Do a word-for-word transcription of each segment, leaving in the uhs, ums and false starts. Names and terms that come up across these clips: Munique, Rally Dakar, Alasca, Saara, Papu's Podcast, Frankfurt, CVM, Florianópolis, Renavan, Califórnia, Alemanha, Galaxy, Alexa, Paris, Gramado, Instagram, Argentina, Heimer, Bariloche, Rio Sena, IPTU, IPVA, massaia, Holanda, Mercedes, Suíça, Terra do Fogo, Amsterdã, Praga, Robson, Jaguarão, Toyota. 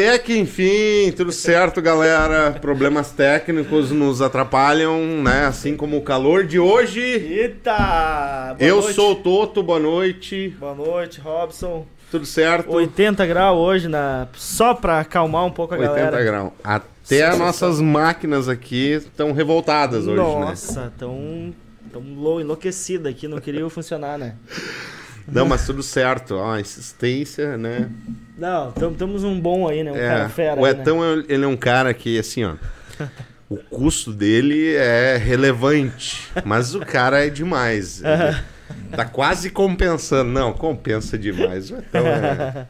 Até que enfim, tudo certo, galera. Problemas técnicos nos atrapalham, né? Assim como o calor de hoje. Eita! Eu noite. Sou o Toto, boa noite. Boa noite, Robson. Tudo certo? oitenta graus hoje, na... só pra acalmar um pouco a galera. oitenta graus. Até as nossas máquinas aqui estão revoltadas hoje, Nossa, né? Nossa, tão, tão low, enlouquecida aqui, não queria funcionar, né? Não, mas tudo certo. Ó, insistência, né? Não, temos um bom aí, né? Um é, cara fera. O Etão, aí, né? Ele é um cara que, assim, ó... o custo dele é relevante, mas o cara é demais. Tá quase compensando. Não, compensa demais. Então é,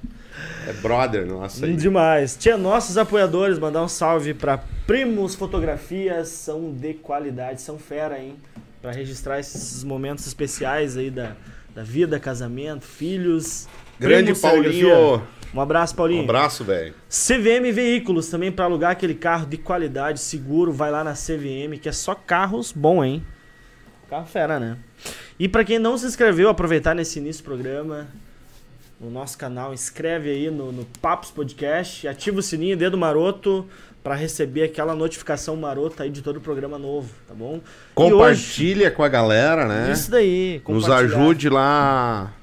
é brother nosso aí. Demais. Tinha nossos apoiadores, mandar um salve para Primos Fotografias. São de qualidade, são fera, hein? Para registrar esses momentos especiais aí da, da vida, casamento, filhos. Grande Primos Paulinho. Fotografia. Um abraço, Paulinho. Um abraço, velho. C V M Veículos também, para alugar aquele carro de qualidade, seguro. Vai lá na C V M, que é só carros bom, hein? Carro fera, né? E para quem não se inscreveu, aproveitar nesse início do programa, no nosso canal, inscreve aí no, no Papu's Podcast, ativa o sininho, dedo maroto, para receber aquela notificação marota aí de todo o programa novo, tá bom? Compartilha hoje, com a galera, né? Isso daí. Nos ajude lá...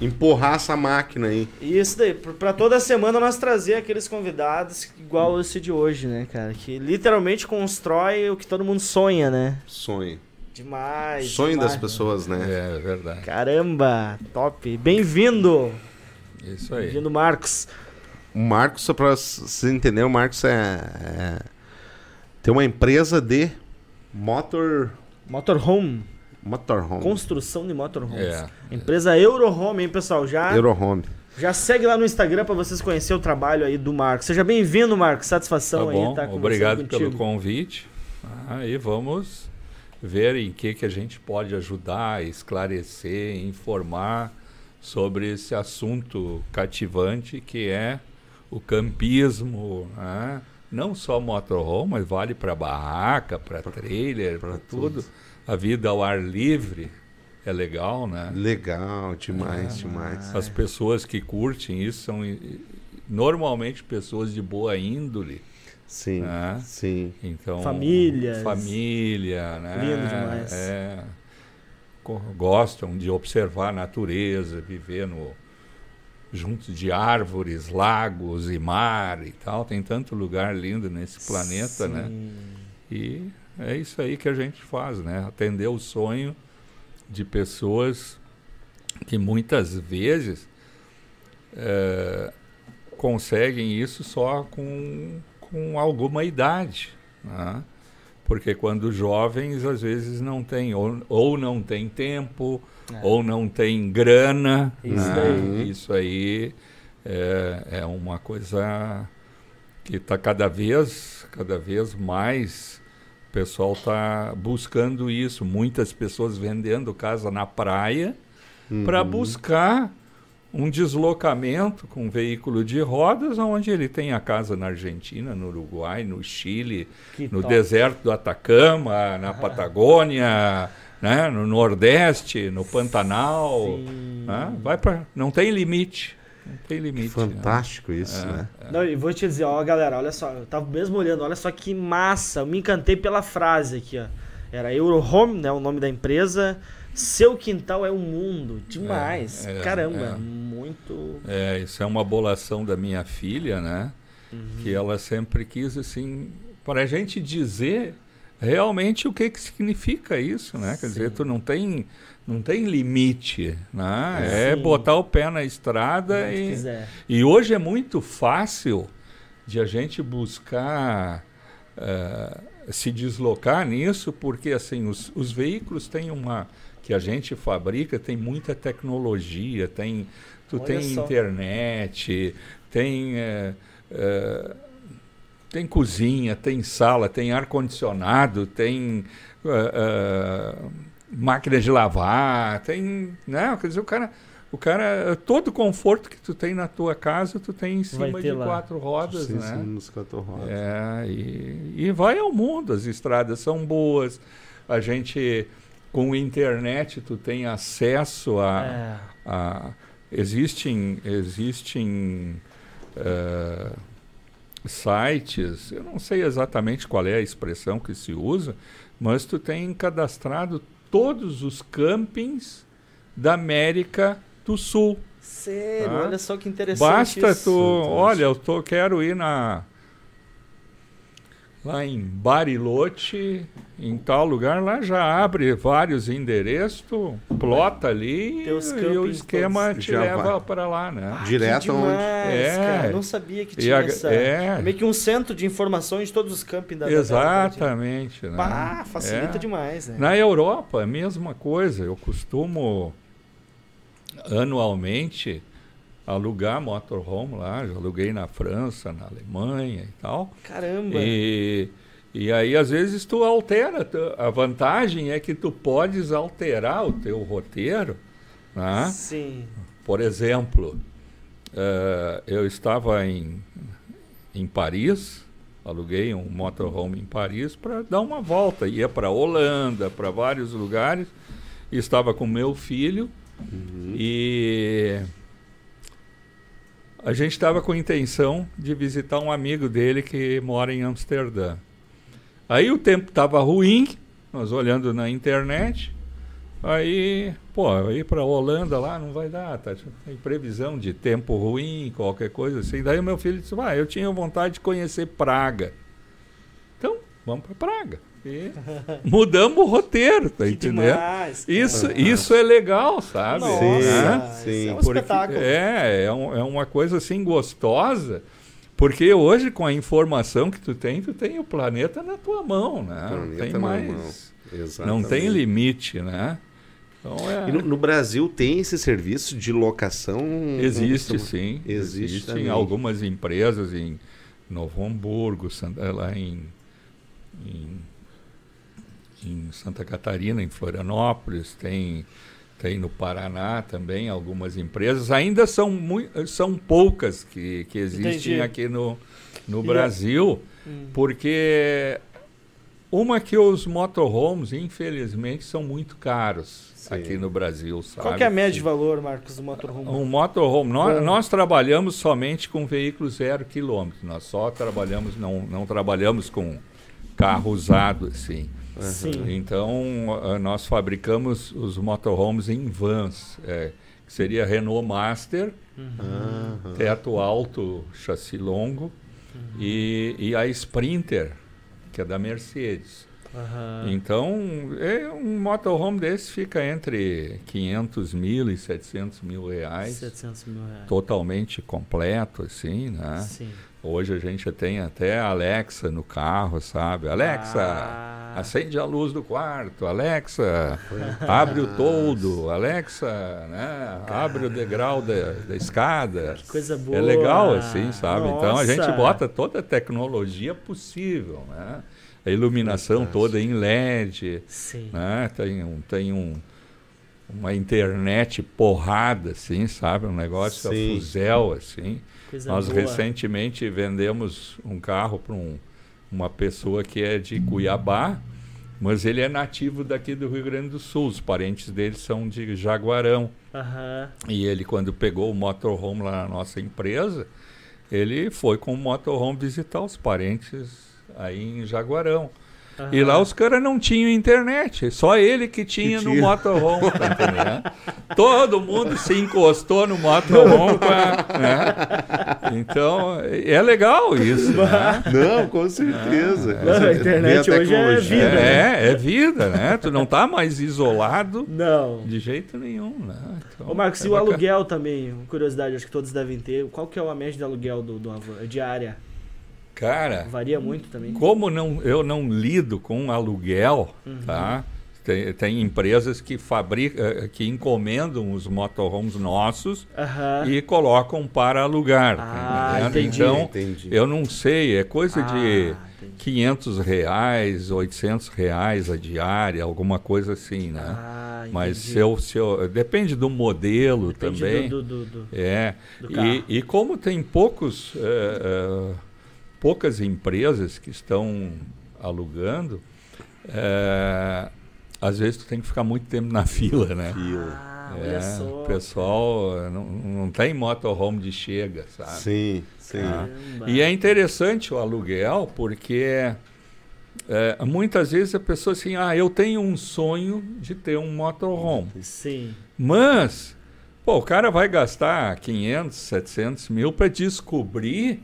empurrar essa máquina aí. Isso daí, pra toda semana nós trazer aqueles convidados igual esse de hoje, né, cara? Que literalmente constrói o que todo mundo sonha, né? Sonho. Demais. Sonho demais, das pessoas, né? né? É, verdade. Caramba, top. Bem-vindo. Isso aí. Bem-vindo, Marcos. O Marcos, só pra você entender, o Marcos é... é... tem uma empresa de motor... Motorhome. Motorhome. Construção de motorhomes. É. Empresa Eurohome, hein, pessoal? Já, Eurohome. Já segue lá no Instagram para vocês conhecerem o trabalho aí do Marcos. Seja bem-vindo, Marcos. Satisfação tá aí estar tá com Obrigado contigo. Pelo convite. Aí ah, vamos ver em que, que a gente pode ajudar, esclarecer, informar sobre esse assunto cativante que é o campismo, né? Não só motorhome, mas vale para barraca, para trailer, para tudo. tudo. A vida ao ar livre é legal, né? Legal, demais, é, demais. As pessoas que curtem isso são normalmente pessoas de boa índole. Sim, né? Sim. Então, famílias. Família, né? Lindo demais. É, gostam de observar a natureza, viver no, junto de árvores, lagos e mar e tal. Tem tanto lugar lindo nesse planeta, Sim. né? E... é isso aí que a gente faz, né? Atender o sonho de pessoas que muitas vezes é, conseguem isso só com, com alguma idade, né? Porque quando jovens, às vezes não tem, ou, ou não tem tempo, é. ou não tem grana. Isso, né? Aí. Isso aí é, é uma coisa que está cada vez, cada vez mais... o pessoal está buscando isso, muitas pessoas vendendo casa na praia uhum. para buscar um deslocamento com um veículo de rodas, onde ele tem a casa na Argentina, no Uruguai, no Chile, que no top. Deserto do Atacama, na Patagônia, né? No Nordeste, no Pantanal, né? Vai pra... não tem limite. Não tem limite. Fantástico, né? Isso, é, né? É. Não, e vou te dizer, ó, galera, olha só, eu tava mesmo olhando, olha só que massa, eu me encantei pela frase aqui, ó. Era Eurohome, né, o nome da empresa. Seu quintal é o mundo. Demais, é, é, caramba, é. Muito... é, isso é uma bolação da minha filha, né? Uhum. Que ela sempre quis, assim, pra gente dizer realmente o que que significa isso, né? Quer Sim. dizer, tu não tem... não tem limite, né? Assim, é botar o pé na estrada e, e hoje é muito fácil de a gente buscar uh, se deslocar nisso, porque assim os, os veículos têm uma que a gente fabrica, tem muita tecnologia, tem tu Olha tem só. internet, tem uh, uh, tem cozinha, tem sala, tem ar condicionado, tem uh, uh, máquina de lavar, tem, né? Quer dizer, o cara, o cara, todo conforto que tu tem na tua casa, tu tem em cima de lá. quatro rodas, Sim, né? Nos quatro rodas. É, e, e vai ao mundo, as estradas são boas, a gente, com internet, tu tem acesso a... É. a existem, existem uh, sites, eu não sei exatamente qual é a expressão que se usa, mas tu tem cadastrado todos os campings da América do Sul. Sério, tá? Olha só que interessante. Basta isso. tu, então, olha, eu tô, quero ir na lá em Bariloche, em tal lugar, lá já abre vários endereços, tu plota ali e o esquema te leva para lá, né? Ah, direto onde? É, cara, não sabia que tinha a, essa. É. Meio que um centro de informações de todos os campings da Exatamente. Da né? Pá, facilita é. demais, né? Na Europa, a mesma coisa. Eu costumo anualmente alugar motorhome lá, já aluguei na França, na Alemanha e tal. Caramba! E, e aí, às vezes, tu altera. Tu, a vantagem é que tu podes alterar o teu roteiro, né? Sim. Por exemplo, uh, eu estava em, em Paris, aluguei um motorhome em Paris para dar uma volta. Ia para a Holanda, para vários lugares. Estava com meu filho uhum. e... a gente estava com a intenção de visitar um amigo dele que mora em Amsterdã. Aí o tempo estava ruim, nós olhando na internet, aí, pô, ir para a Holanda lá não vai dar, tá? Tem previsão de tempo ruim, qualquer coisa assim. Daí o meu filho disse, ah, eu tinha vontade de conhecer Praga. Então, vamos para Praga. E mudamos o roteiro, tá entendendo? Isso, isso é legal, sabe? Nossa, né? Sim, é um porque espetáculo. É, é, um, é uma coisa assim gostosa, porque hoje com a informação que tu tem, tu tem o planeta na tua mão, né? Planeta não tem mais, não tem limite, né? Então é... E no, no Brasil tem esse serviço de locação? Existe, como... sim. Existe, existe em algumas empresas, em Novo Hamburgo, lá em... em em Santa Catarina, em Florianópolis, tem, tem no Paraná também algumas empresas. Ainda são, muito, são poucas que, que existem Entendi. aqui no, no Brasil, hum. porque uma que os motorhomes, infelizmente, são muito caros Sim. aqui no Brasil. Sabe? Qual que é a média de valor, Marcos, do motorhome? Um motorhome, nós, nós trabalhamos somente com veículos zero quilômetro, nós só trabalhamos, não, não trabalhamos com carro usado, assim. Uhum. Então, nós fabricamos os motorhomes em vans, é, que seria Renault Master, uhum. teto alto, chassi longo, uhum. e, e a Sprinter, que é da Mercedes. Uhum. Então, é, um motorhome desse fica entre quinhentos mil e setecentos mil reais, setecentos mil reais. Totalmente completo, assim, né? Sim. Hoje a gente tem até a Alexa no carro, sabe? Alexa, ah. acende a luz do quarto. Alexa, abre o toldo. Alexa, né? abre o degrau da, da escada. Que coisa boa. É legal assim, sabe? Nossa. Então a gente bota toda a tecnologia possível, né? A iluminação Fantástico. toda em L E D. Sim. Né? Tem um... Tem um uma internet porrada, assim, sabe? Um negócio a fuzel, assim. Coisa Nós boa. recentemente vendemos um carro para um, uma pessoa que é de Cuiabá, mas ele é nativo daqui do Rio Grande do Sul. Os parentes dele são de Jaguarão. Uh-huh. E ele, quando pegou o motorhome lá na nossa empresa, ele foi com o motorhome visitar os parentes aí em Jaguarão. Uhum. E lá os caras não tinham internet, só ele que tinha, que tinha. no motorhome, tá entendendo? Todo mundo se encostou no motorhome, né? Então, é legal isso, né? Não, com certeza. Ah, com certeza. A internet hoje é vida, é, né? É, é vida, né? Tu não tá mais isolado não. de jeito nenhum, né? Então, ô Marcos, é e o bacana. aluguel também, curiosidade, acho que todos devem ter, qual que é a média de aluguel do, do, do, diária? Cara, varia muito também. Como não, eu não lido com aluguel, uhum. tá? Tem, tem empresas que fabricam, que encomendam os motorhomes nossos uhum. e colocam para alugar. Ah, tá entendi, então, entendi. eu não sei, é coisa ah, de entendi. quinhentos reais, oitocentos reais a diária, alguma coisa assim, né? Ah, Mas se eu, se eu, depende do modelo depende também. Do, do, do, é. do carro. E, e como tem poucos... Uh, uh, poucas empresas que estão alugando, é, às vezes tu tem que ficar muito tempo na fila, né? Fila. Ah, é, olha só. O pessoal não, não tem motorhome de chega, sabe? Sim, sim. Ah, e é interessante o aluguel, porque é, muitas vezes a pessoa assim, ah, eu tenho um sonho de ter um motorhome. Sim. Mas, pô, o cara vai gastar quinhentos, setecentos mil para descobrir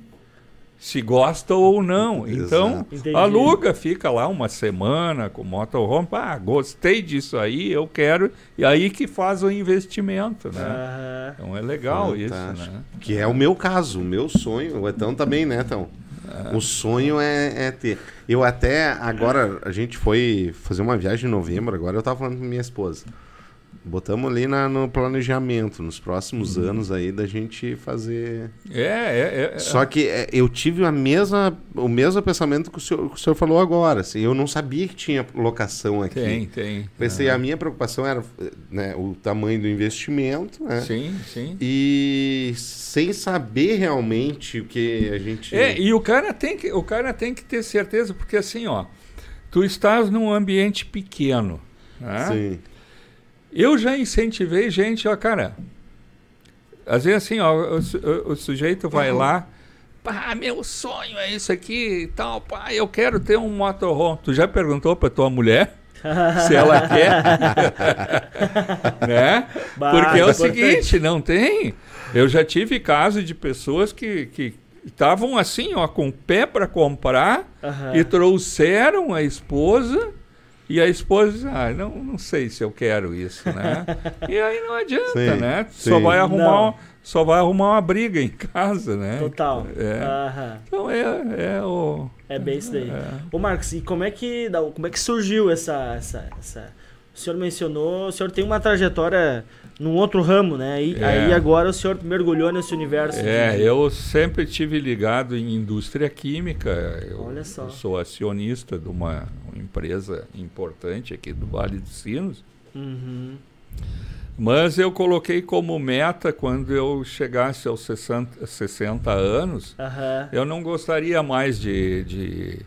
se gosta ou não. Então, entendi. Aluga, fica lá uma semana com motorhome. Ah, gostei disso aí, eu quero. E aí que faz o investimento, né? Uhum. Então é legal. Fantástico. Isso, né? Que é o meu caso, o meu sonho. O Etão também, né, Etão? Uhum. O sonho é, é ter. Eu até agora, a gente foi fazer uma viagem em novembro, agora eu tava falando com minha esposa. Botamos ali na, no planejamento, nos próximos uhum. anos aí da gente fazer... É, é, é. Só que é, eu tive a mesma, o mesmo pensamento que o senhor, que o senhor falou agora. Assim, eu não sabia que tinha locação aqui. Tem, tem. Pensei, uhum. a minha preocupação era, né, o tamanho do investimento. Né? Sim, sim. E sem saber realmente o que a gente... É, e o cara tem que, o cara tem que ter certeza, porque assim, ó, tu estás num ambiente pequeno. Né? Sim. Eu já incentivei gente, ó, cara, às vezes assim, ó, o, o, o sujeito vai uhum. lá, pá, meu sonho é isso aqui e tal, pá, eu quero ter um motorhome. Tu já perguntou pra tua mulher se ela quer? Né? Bah, porque é o seguinte, não tem. Eu já tive casos de pessoas que... que estavam assim, ó, com o pé pra comprar uhum. e trouxeram a esposa... E a esposa diz, ah, não, não sei se eu quero isso, né? E aí não adianta, sim, né? Sim. Só vai arrumar, um, só vai arrumar uma briga em casa, né? Total. É. Então é, é o... É bem isso daí. É. Ô Marcos, e como é que, como é que surgiu essa, essa, essa... O senhor mencionou, o senhor tem uma trajetória num outro ramo, né? E é. aí agora o senhor mergulhou nesse universo. É, de... eu sempre estive ligado em indústria química. Eu, Olha só. eu sou acionista de uma... empresa importante aqui do Vale dos Sinos, uhum. mas eu coloquei como meta quando eu chegasse aos sessenta, sessenta anos, uhum. eu não gostaria mais de, de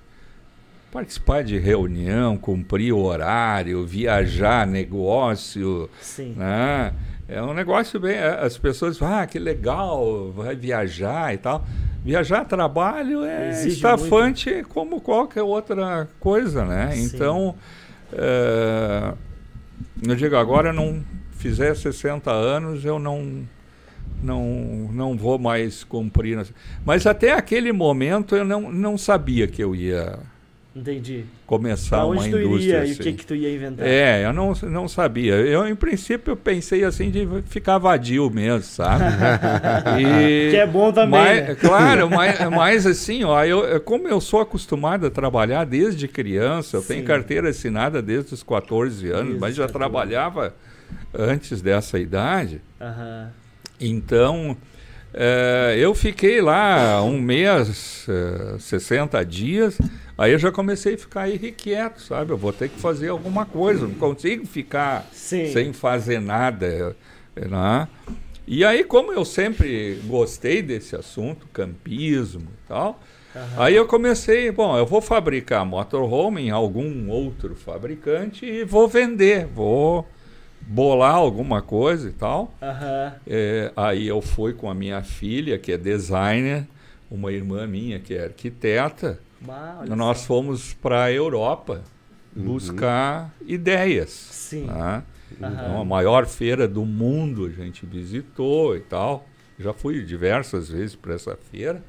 participar de reunião, cumprir horário, viajar, negócio, sim. né? É um negócio bem, as pessoas falam, ah, que legal, vai viajar e tal. Viajar, trabalho é estafante como qualquer outra coisa, né? Sim. Então, é, eu digo, agora não fizer sessenta anos, eu não, não, não vou mais cumprir. Mas até aquele momento eu não, não sabia que eu ia Entendi. começar pra uma onde indústria. Tu ia, assim. E o que, que tu ia inventar? É, eu não, não sabia. Eu, em princípio, eu pensei assim de ficar vadio mesmo, sabe? E, que é bom também. Mas, né? Claro, mas, mas assim, ó, eu, como eu sou acostumado a trabalhar desde criança, eu Sim. tenho carteira assinada desde os quatorze anos, Isso, mas já quatorze. Trabalhava antes dessa idade. Uh-huh. Então, é, eu fiquei lá um mês, sessenta dias. Aí eu já comecei a ficar irrequieto, sabe? Eu vou ter que fazer alguma coisa, não consigo ficar Sim. sem fazer nada, né? E aí, como eu sempre gostei desse assunto, campismo e tal, uhum. aí eu comecei, bom, eu vou fabricar motorhome em algum outro fabricante e vou vender, vou bolar alguma coisa e tal. Uhum. É, aí eu fui com a minha filha, que é designer, uma irmã minha que é arquiteta, Bah, nós assim. fomos para a Europa uhum. buscar ideias. Sim. Né? Uhum. Então, a maior feira do mundo a gente visitou e tal. Já fui diversas vezes para essa feira.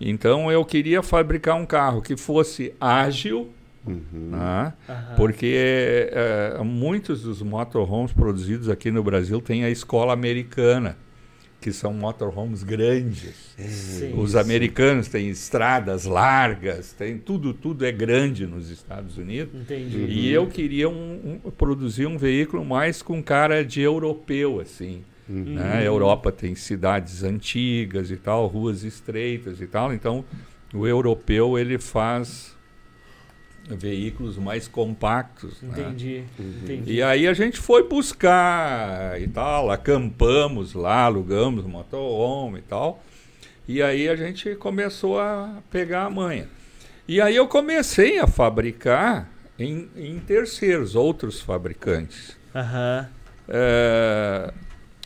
Então eu queria fabricar um carro que fosse ágil, uhum. né? uhum. porque é, muitos dos motorhomes produzidos aqui no Brasil têm a escola americana, que são motorhomes grandes. Sim, Os sim. americanos têm estradas largas, tem tudo, tudo é grande nos Estados Unidos. Entendi. Uhum. E eu queria um, um, produzir um veículo mais com cara de europeu, assim. Uhum. Né? A Europa tem cidades antigas e tal, ruas estreitas e tal, então o europeu ele faz veículos mais compactos. Entendi, né? entendi. E aí a gente foi buscar e tal, acampamos lá, alugamos motorhome e tal. E aí a gente começou a pegar a manha. E aí eu comecei a fabricar em, em terceiros, outros fabricantes. Uhum. É,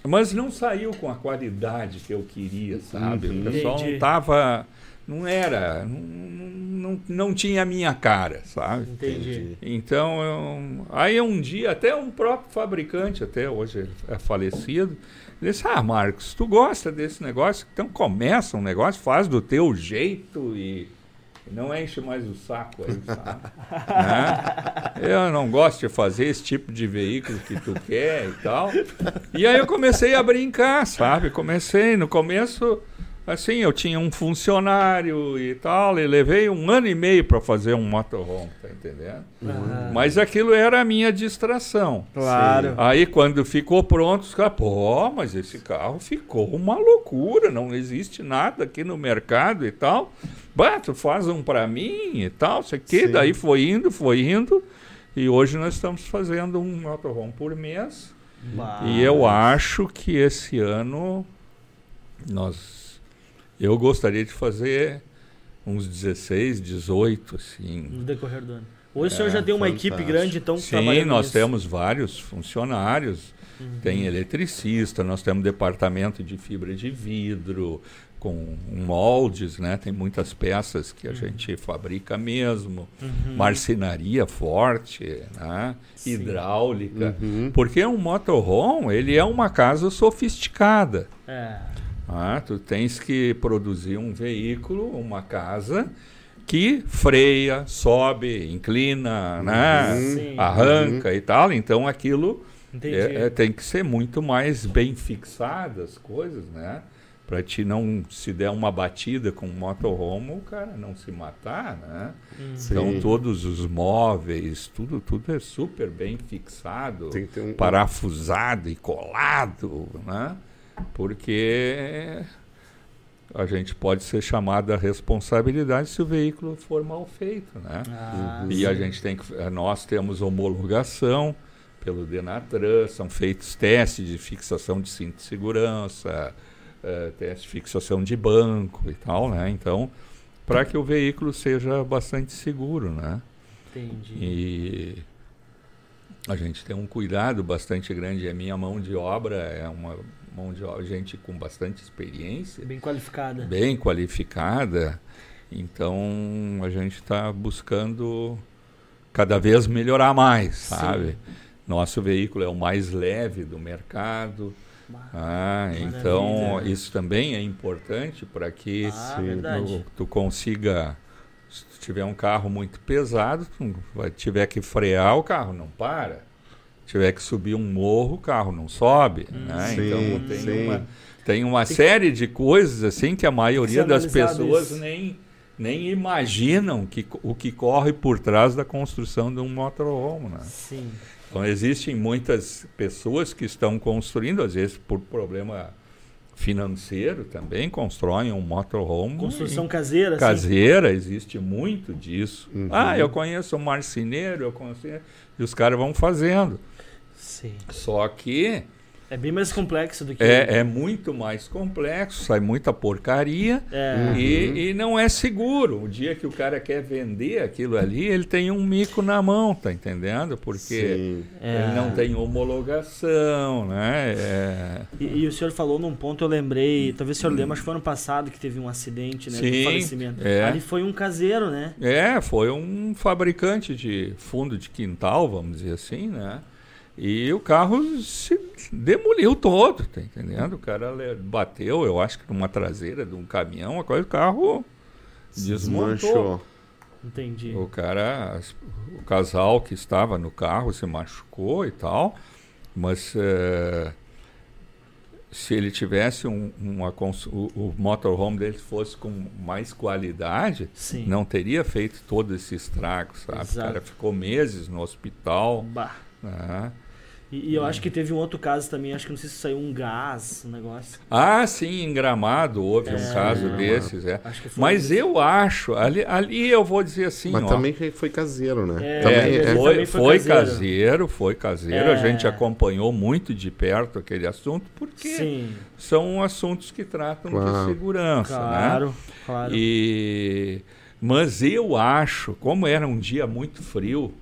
mas não saiu com a qualidade que eu queria, sabe? Uhum. O pessoal Entendi. não tava... Não era... Não, não, não tinha a minha cara, sabe? Entendi. Então, eu, aí um dia, até um próprio fabricante, até hoje é falecido, disse, ah, Marcos, tu gosta desse negócio? Então começa um negócio, faz do teu jeito e... Não enche mais o saco aí, sabe? Né? Eu não gosto de fazer esse tipo de veículo que tu quer e tal. E aí eu comecei a brincar, sabe? Comecei, no começo, assim, eu tinha um funcionário e tal, e levei um ano e meio para fazer um motorhome, tá entendendo? Uhum. Mas aquilo era a minha distração. Claro. Sim. Aí quando ficou pronto, os caras, pô, mas esse carro ficou uma loucura, não existe nada aqui no mercado e tal. Bato, faz um para mim e tal, sei que, daí foi indo, foi indo, e hoje nós estamos fazendo um motorhome por mês. Mas... E eu acho que esse ano nós, eu gostaria de fazer uns dezesseis, dezoito, assim. No decorrer do ano. Hoje é, o senhor já deu uma fantástico. equipe grande, então sim, nós nisso. temos vários funcionários, uhum. tem eletricista, nós temos departamento de fibra de vidro, com moldes, né? Tem muitas peças que a uhum. gente fabrica mesmo, uhum. marcenaria forte, né? Hidráulica, uhum. porque um motorhome, ele é uma casa sofisticada. É. Ah, tu tens que produzir um veículo, uma casa que freia, sobe, inclina, uhum. né? Sim. Arranca uhum. e tal, então aquilo é, é, tem que ser muito mais bem fixadas coisas, né? Para ti não se der uma batida com um motorhome, o cara não se matar, né? Hum. Então todos os móveis, tudo, tudo é super bem fixado, tem que ter um... parafusado e colado, né? Porque a gente pode ser chamado à responsabilidade se o veículo for mal feito, né? Ah, e sim. a gente tem que, nós temos homologação pelo Denatran, são feitos testes de fixação de cinto de segurança, Uh, teste de fixação de banco e tal, né? Então, para que o veículo seja bastante seguro, né? Entendi. E a gente tem um cuidado bastante grande. A minha mão de obra é uma mão de obra, gente com bastante experiência. Bem qualificada. Bem qualificada. Então, a gente está buscando cada vez melhorar mais, sabe? Sim. Nosso veículo é o mais leve do mercado. Ah, maravilha. Então isso também é importante para que ah, tu, tu consiga, se tu tiver um carro muito pesado, tu vai, tiver que frear, o carro não para, tiver que subir um morro, o carro não sobe, hum, né? Sim, então tem sim. uma, tem uma tem série que... de coisas assim que a maioria das pessoas isso. nem nem imaginam que, o que corre por trás da construção de um motorhome, né? Sim. Então, existem muitas pessoas que estão construindo, às vezes por problema financeiro também, constroem um motorhome. Construção em, caseira. Caseira, sim. Existe muito disso. Uhum. Ah, eu conheço um marceneiro, eu conheço... E os caras vão fazendo. Sim. Só que... É bem mais complexo do que... É, é muito mais complexo, sai muita porcaria é. e, uhum. e não é seguro. O dia que o cara quer vender aquilo ali, ele tem um mico na mão, tá entendendo? Porque é. ele não tem homologação, né? É... E, e o senhor falou num ponto, eu lembrei, talvez o senhor lembre, acho que foi ano passado que teve um acidente, né? Sim, de um falecimento. É. Ali foi um caseiro, né? É, foi um fabricante de fundo de quintal, vamos dizer assim, né? E o carro se demoliu todo, tá entendendo? O cara bateu, eu acho que numa traseira de um caminhão, a coisa, o carro desmontou. Desmanchou. Entendi. O cara, o casal que estava no carro se machucou e tal, mas é, se ele tivesse um, uma, o, o motorhome dele fosse com mais qualidade, sim, não teria feito todo esse estrago, sabe? Exato. O cara ficou meses no hospital. Bah. Ah. E, e eu hum. acho que teve um outro caso também, acho que não sei se saiu um gás, um negócio. Ah, sim, em Gramado houve é, um caso é, desses, é. Acho que foi Mas um eu desse. acho, ali, ali eu vou dizer assim, Mas ó, também foi caseiro, né? É, também, é. Foi, foi caseiro, foi caseiro. É. A gente acompanhou muito de perto aquele assunto, porque sim, são assuntos que tratam claro. de segurança, claro, né? Claro. E mas eu acho, como era um dia muito frio,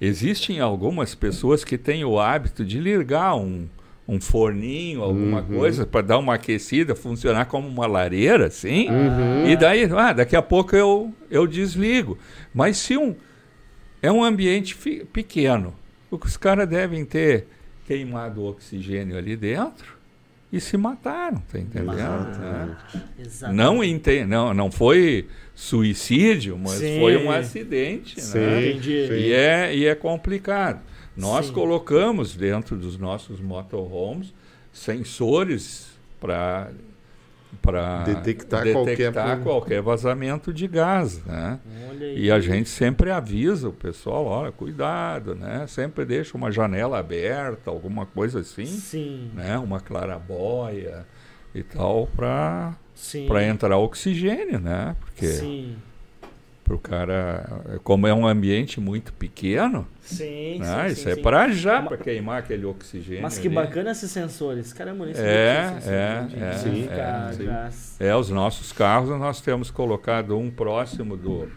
Existem algumas pessoas que têm o hábito de ligar um, um forninho, alguma uhum. coisa, para dar uma aquecida, funcionar como uma lareira, assim. Uhum. E daí, ah, daqui a pouco eu, eu desligo. Mas se um... É um ambiente fi- pequeno. Os caras devem ter queimado o oxigênio ali dentro e se mataram, tá entendendo? É. Não, inte- não, não foi suicídio, mas Sim. foi um acidente. Sim. Né? Sim. E, é, e é complicado. Nós Sim. colocamos dentro dos nossos motorhomes sensores para... para detectar, detectar qualquer... qualquer vazamento de gás, né? E a gente sempre avisa o pessoal, olha, cuidado, né? Sempre deixa uma janela aberta, alguma coisa assim, Sim. né? Uma claraboia e tal, para para entrar oxigênio, né? Porque para o cara, como é um ambiente muito pequeno, Sim, né? sim, isso sim, é sim. para já, para queimar aquele oxigênio. Mas que ali. Bacana esses sensores. Caramba, isso é, é, é, sim, é, sim. é, os nossos carros, nós temos colocado um próximo do,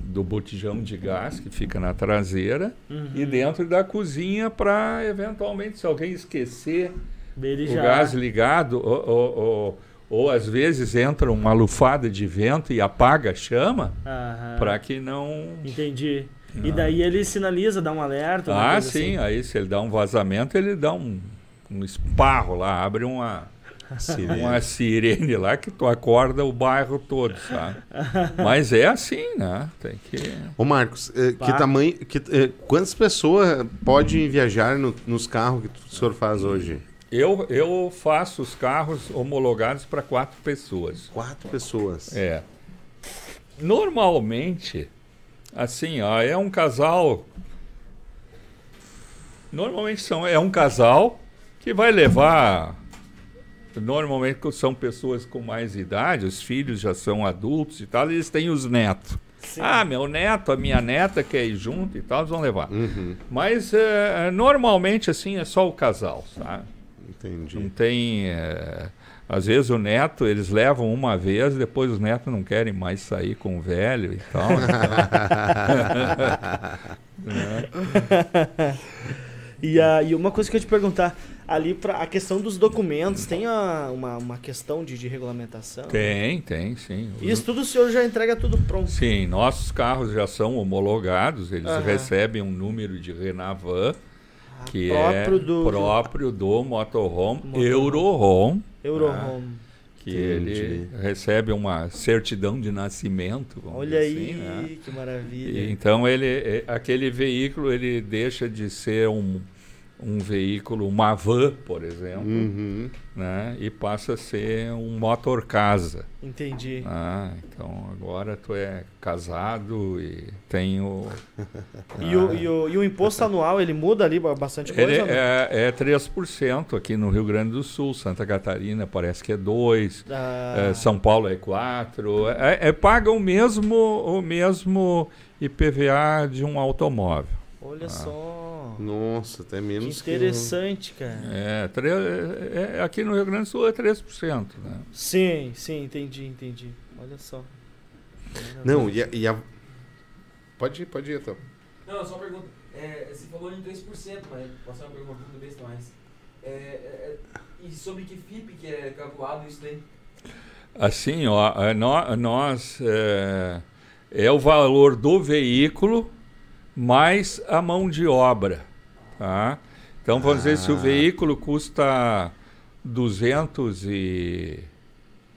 do botijão de gás que fica na traseira uhum. e dentro da cozinha para, eventualmente, se alguém esquecer Bele o já. gás ligado, ou, ou, ou, ou às vezes entra uma lufada de vento e apaga a chama uhum. para que não... Entendi. Não. E daí ele sinaliza, dá um alerta. Ah, sim. Assim. Aí se ele dá um vazamento, ele dá um, um esparro lá, abre uma sirene. uma sirene lá que tu acorda o bairro todo, sabe? Mas é assim, né? Tem que... Ô Marcos, eh, que tamanho, que, eh, quantas pessoas podem viajar no, nos carros que o senhor faz hoje? Eu, eu faço os carros homologados para quatro pessoas. Quatro pessoas? É. Normalmente... Assim, ó, é um casal. Normalmente são, é um casal que vai levar. Normalmente são pessoas com mais idade, os filhos já são adultos e tal, e eles têm os netos. Sim. Ah, meu neto, a minha neta quer ir junto e tal, eles vão levar. Uhum. Mas é, normalmente assim é só o casal, sabe? Entendi. Não tem. É... Às vezes o neto, eles levam uma vez, depois os netos não querem mais sair com o velho e tal. Né? E, a, e uma coisa que eu ia te perguntar, ali pra, a questão dos documentos, tem a, uma, uma questão de, de regulamentação? Tem, né? tem, sim. Isso tudo o senhor já entrega tudo pronto? Sim, nossos carros já são homologados, eles uhum. recebem um número de Renavan, ah, que próprio é do... próprio do motorhome, motorhome. Eurohome. Eurohome. Ah, que Entendi. ele recebe uma certidão de nascimento. Olha aí, assim, né? Que maravilha. E, então, ele, aquele veículo ele deixa de ser um, um veículo, uma van, por exemplo, uhum. né? E passa a ser um motor casa. Entendi. Ah, então, agora tu é casado e tem o... e, ah, o, e, o e o imposto anual, ele muda ali bastante coisa? Ele é, é três por cento aqui no Rio Grande do Sul, Santa Catarina parece que é dois por cento, ah. é, São Paulo é quatro por cento, é, é, paga o mesmo, o mesmo I P V A de um automóvel. Olha ah. só. Nossa, até menos que... Interessante, que... cara. É, tre... é, aqui no Rio Grande do Sul é três por cento, né? Sim, sim, entendi, entendi. Olha só. Não, e a, e a... Pode ir, pode ir, então. Não, só uma pergunta. É, você falou em três por cento, mas passou uma pergunta muito besta mais. É, é, e sobre que F I P que é calculado isso daí? Assim, ó, nós... É, é o valor do veículo... mais a mão de obra, tá? Então, vamos ah. dizer, se o veículo custa duzentos e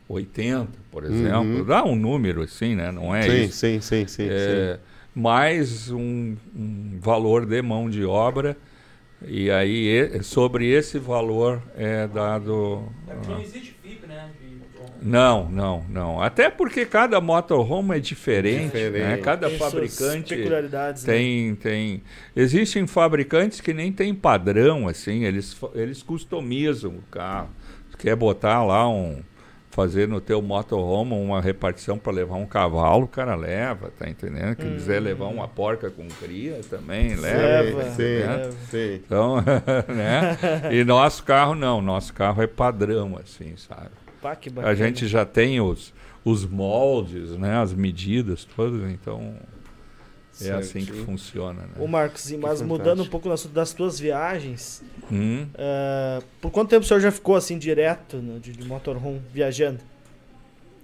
oitenta, por exemplo, uhum. dá um número assim, né? Não é sim, isso? Sim, sim, sim, é, sim. Mais um, um valor de mão de obra, e aí sobre esse valor é dado... É porque não existe F I P, né? Não, não, não. Até porque cada motorhome é diferente, diferente. Né? Cada tem fabricante tem, né? tem. Existem fabricantes que nem tem padrão, assim, eles, eles customizam o carro. Tu quer botar lá um, fazer no teu motorhome uma repartição para levar um cavalo, o cara leva, tá entendendo? Quem hum. quiser levar uma porca com cria também leva. Sim, né? sim. Então, né? E nosso carro não, nosso carro é padrão, assim, sabe? Pá, que bacana. A gente já tem os, os moldes, né? As medidas todas, então Certo. É assim que funciona, né? Ô Marcos, e, mas mudando um pouco das tuas viagens, hum. uh, por quanto tempo o senhor já ficou assim direto no, de, de motorhome viajando?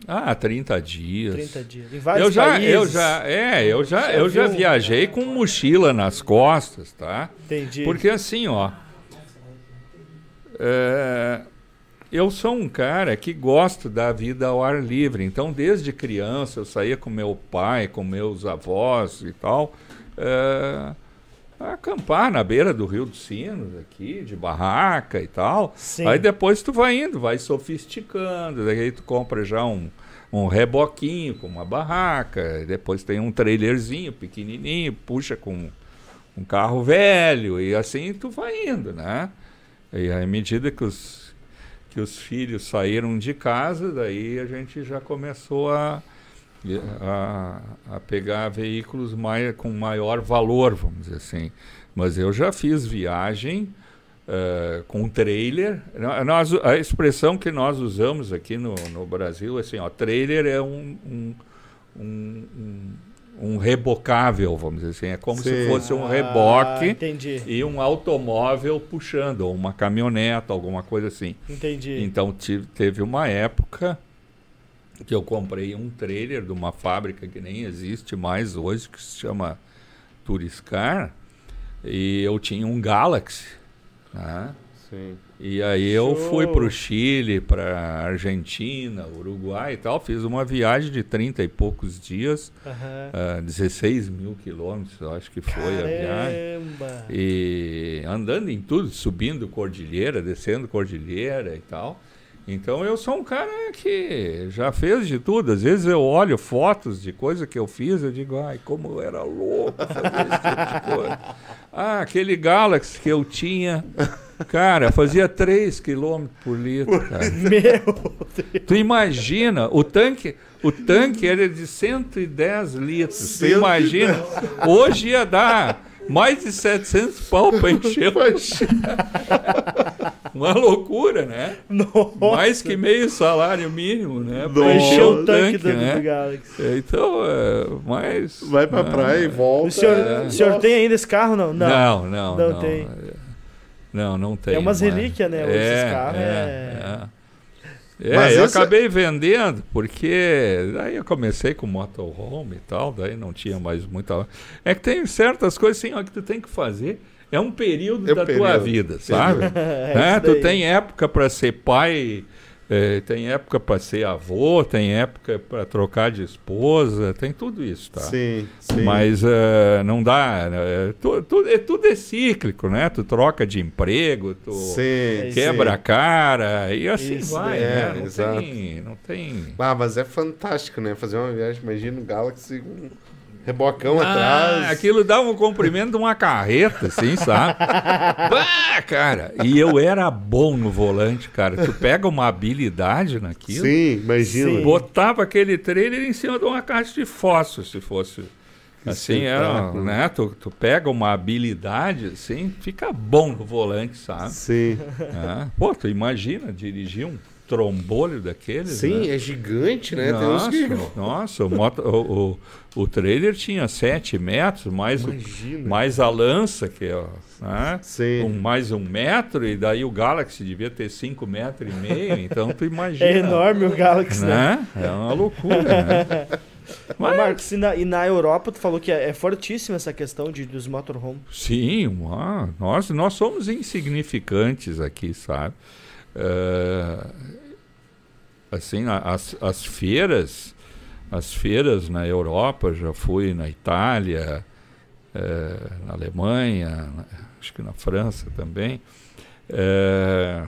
Ah, trinta dias. trinta dias. Em vários eu já, países. Eu já, é, eu já, já eu já viajei um... com mochila nas costas, tá? Entendi. Porque assim, ó... É, eu sou um cara que gosto da vida ao ar livre. Então, desde criança, eu saía com meu pai, com meus avós e tal, é, a acampar na beira do Rio dos Sinos, aqui, de barraca e tal. Sim. Aí depois tu vai indo, vai sofisticando. Daí tu compra já um, um reboquinho com uma barraca. Depois tem um trailerzinho pequenininho, puxa com um carro velho. E assim tu vai indo, né? E à medida que os, que os filhos saíram de casa, daí a gente já começou a, a, a pegar veículos mai, com maior valor, vamos dizer assim. Mas eu já fiz viagem uh, com trailer. Nós, a expressão que nós usamos aqui no, no Brasil é assim, ó, trailer é um, um, um, um um rebocável, vamos dizer assim. É como Sim. se fosse um reboque ah, e um automóvel puxando, ou uma caminhoneta, alguma coisa assim. Entendi. Então tive, teve uma época que eu comprei um trailer de uma fábrica que nem existe mais hoje, que se chama Turiscar, e eu tinha um Galaxy, né? Sim. E aí eu Show. fui para o Chile, para Argentina, Uruguai e tal. Fiz uma viagem de trinta e poucos dias, uhum. uh, dezesseis mil quilômetros, eu acho que foi Caramba. a viagem. E andando em tudo, subindo cordilheira, descendo cordilheira e tal. Então eu sou um cara que já fez de tudo. Às vezes eu olho fotos de coisa que eu fiz, eu digo, ai, como eu era louco fazer esse tipo de coisa. Ah, aquele Galaxy que eu tinha... Cara, fazia três quilômetros por litro, cara. Meu Deus. Tu imagina, o tanque, o tanque era de cento e dez litros. Tu imagina, hoje ia dar mais de setecentos pau para encher. Uma loucura, né? Nossa. Mais que meio salário mínimo, né? Pra encher o tanque, tanque né? do Galaxy. Então, é, mas... Vai pra não, praia e volta. O senhor, é... o senhor tem ainda esse carro? Não, não, não. Não, não, não. tem. Não, não tem. É umas relíquias, né? É, esses carros, é, é... é mas eu essa... acabei vendendo, porque daí eu comecei com motorhome e tal, daí não tinha mais muita... É que tem certas coisas assim, ó, que tu tem que fazer, é um período é da período. tua vida, sabe? é né? Tu tem época para ser pai, é, tem época para ser avô, tem época para trocar de esposa, tem tudo isso, tá? Sim, sim. Mas uh, não dá, é, tu, tu, é, tudo é cíclico, né? Tu troca de emprego, tu sim, quebra sim. a cara e assim isso vai, é, né? Não exato. tem, não tem... Ah, mas é fantástico, né? Fazer uma viagem, imagina o Galaxy... Rebocão ah, atrás. Aquilo dava um comprimento de uma carreta, assim, sabe? Bah, cara! E eu era bom no volante, cara. Tu pega uma habilidade naquilo. Sim, imagina. Sim. Botava aquele trailer em cima de uma caixa de fósforo, se fosse... Assim, era, né? Tu, tu pega uma habilidade, assim, fica bom no volante, sabe? Sim. Ah, pô, tu imagina dirigir um... trombolho daqueles, Sim, né? é gigante, né? Nossa, Tem uns que... nossa o, moto, o, o, o trailer tinha sete metros, mais, o, mais a lança, que é né? um, mais um metro, e daí o Galaxy devia ter cinco metros e meio, então tu imagina. É enorme o Galaxy, né? né? É uma loucura, né? Mas... Marcos, e na, e na Europa tu falou que é, é fortíssima essa questão de, dos motorhomes. Sim, uma, nós, nós somos insignificantes aqui, sabe? Uh, assim, as, as feiras, as feiras na Europa, já fui na Itália, uh, na Alemanha, na, acho que na França também. Uh,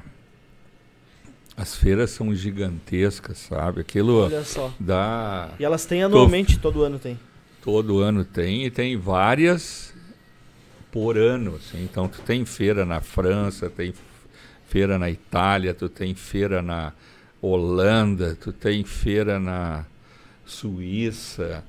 as feiras são gigantescas, sabe? Aquilo Olha só. dá... E elas têm anualmente, to... todo ano tem? Todo ano tem, e tem várias por ano, assim. Então, tu tem feira na França, tem feira na Itália, tu tem feira na Holanda, tu tem feira na Suíça.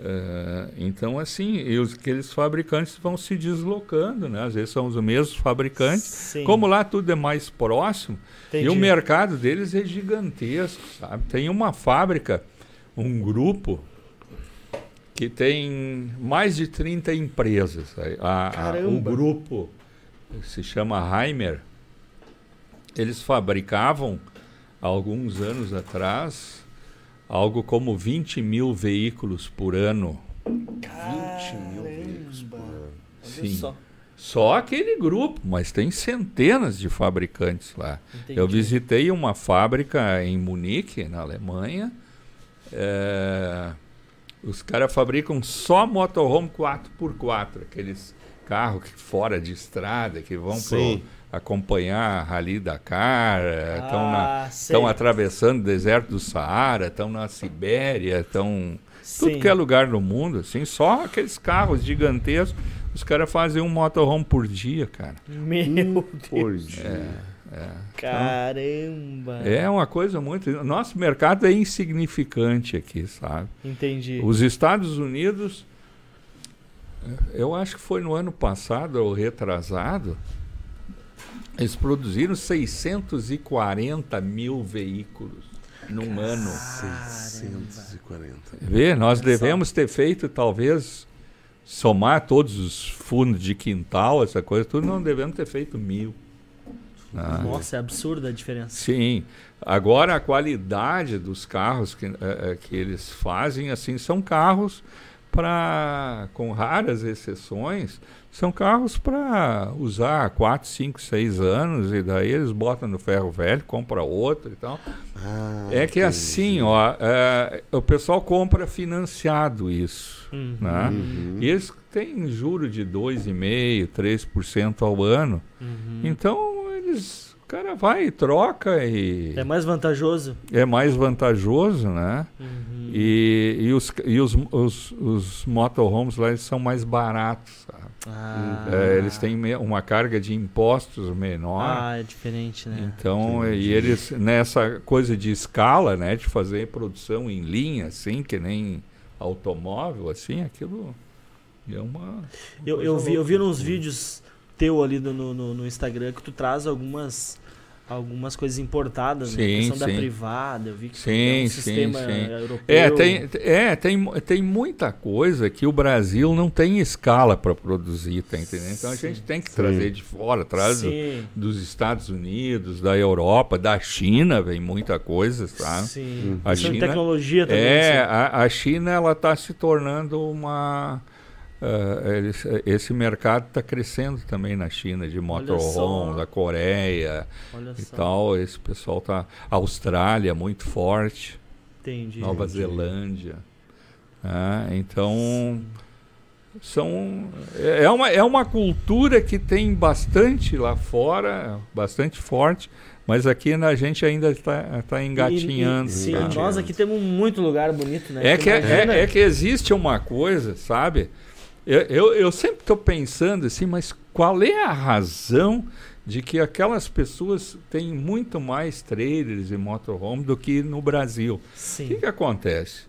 Uh, então, assim, e os, aqueles fabricantes vão se deslocando, né? Às vezes são os mesmos fabricantes. Sim. Como lá tudo é mais próximo, Entendi. e o mercado deles é gigantesco, sabe? Tem uma fábrica, um grupo... que tem mais de trinta empresas. A, a, o grupo se chama Heimer. Eles fabricavam, há alguns anos atrás, algo como vinte mil veículos por ano. Caramba. vinte mil veículos por ano. Sim. Só. Só aquele grupo, mas tem centenas de fabricantes lá. Entendi. Eu visitei uma fábrica em Munique, na Alemanha. É, os caras fabricam só motorhome quatro por quatro, aqueles carros que fora de estrada, que vão pro, acompanhar a Rally Dakar, estão ah, atravessando o deserto do Saara, estão na Sibéria, estão tudo que é lugar no mundo, assim, só aqueles carros gigantescos. Os caras fazem um motorhome por dia, cara. Meu Deus. Por dia. É, é. Caramba. Então, é uma coisa muito... Nosso mercado é insignificante aqui, sabe? Entendi. Os Estados Unidos, eu acho que foi no ano passado ou retrasado, eles produziram seiscentos e quarenta mil veículos num Caramba. ano. seiscentos e quarenta. Vê, nós devemos ter feito talvez... Somar todos os fundos de quintal, essa coisa, tudo, não devemos ter feito mil. Ah, Nossa, é absurda a diferença. Sim. Agora, a qualidade dos carros que, é, que eles fazem, assim, são carros para, com raras exceções, são carros para usar quatro, cinco, seis anos, e daí eles botam no ferro velho, compra outro e tal. Ah, é que assim, ó, é, o pessoal compra financiado isso. Uhum. Né? Uhum. E eles têm juro de dois vírgula cinco por cento, três por cento ao ano. Uhum. Então, eles, o cara vai e troca. E é mais vantajoso. É mais vantajoso, né? Uhum. E, e, os, e os, os, os motorhomes lá, eles são mais baratos. Sabe? Ah. É, eles têm uma carga de impostos menor. Ah, é diferente, né? Então, é diferente. E eles, nessa coisa de escala, né? De fazer produção em linha, assim, que nem... automóvel, assim, aquilo é uma... uma eu, eu, vi, eu vi nos vídeos teu ali no, no, no Instagram que tu traz algumas, algumas coisas importadas, sim, né? A questão sim. da privada, eu vi que sim, tem um sim, sistema sim. europeu. É, tem, é tem, tem muita coisa que o Brasil não tem escala para produzir, tá entendendo? Então sim, a gente tem que sim. trazer de fora, traz do, dos Estados Unidos, da Europa, da China, vem muita coisa, tá? Sim. A China, tecnologia também. É, assim. a, a China, ela está se tornando uma... Uh, esse mercado está crescendo também na China, de motorhome, da Coreia e tal. Esse pessoal está... Austrália, muito forte. Entendi. Nova entendi. Zelândia. Ah, então, são... É uma, é uma cultura que tem bastante lá fora, bastante forte, mas aqui na gente ainda está tá engatinhando. E, e, sim, tá? Nós aqui temos muito lugar bonito, né? É que, é, é que existe uma coisa, sabe... Eu, eu, eu sempre estou pensando assim, mas qual é a razão de que aquelas pessoas têm muito mais trailers e motorhome do que no Brasil? Sim. O que que acontece?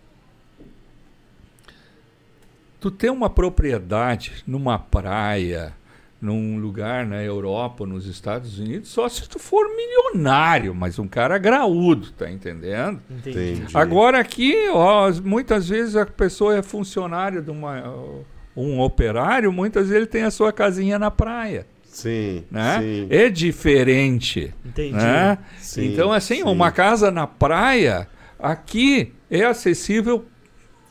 Tu tem uma propriedade numa praia, num lugar na Europa, nos Estados Unidos, só se tu for milionário, mas um cara graúdo, tá entendendo? Entendi. Agora aqui, ó, muitas vezes a pessoa é funcionária de uma... Um operário, muitas vezes ele tem a sua casinha na praia. Sim, né? Sim. É diferente. Entendi. Né? Sim, então, assim, sim. uma casa na praia, aqui é acessível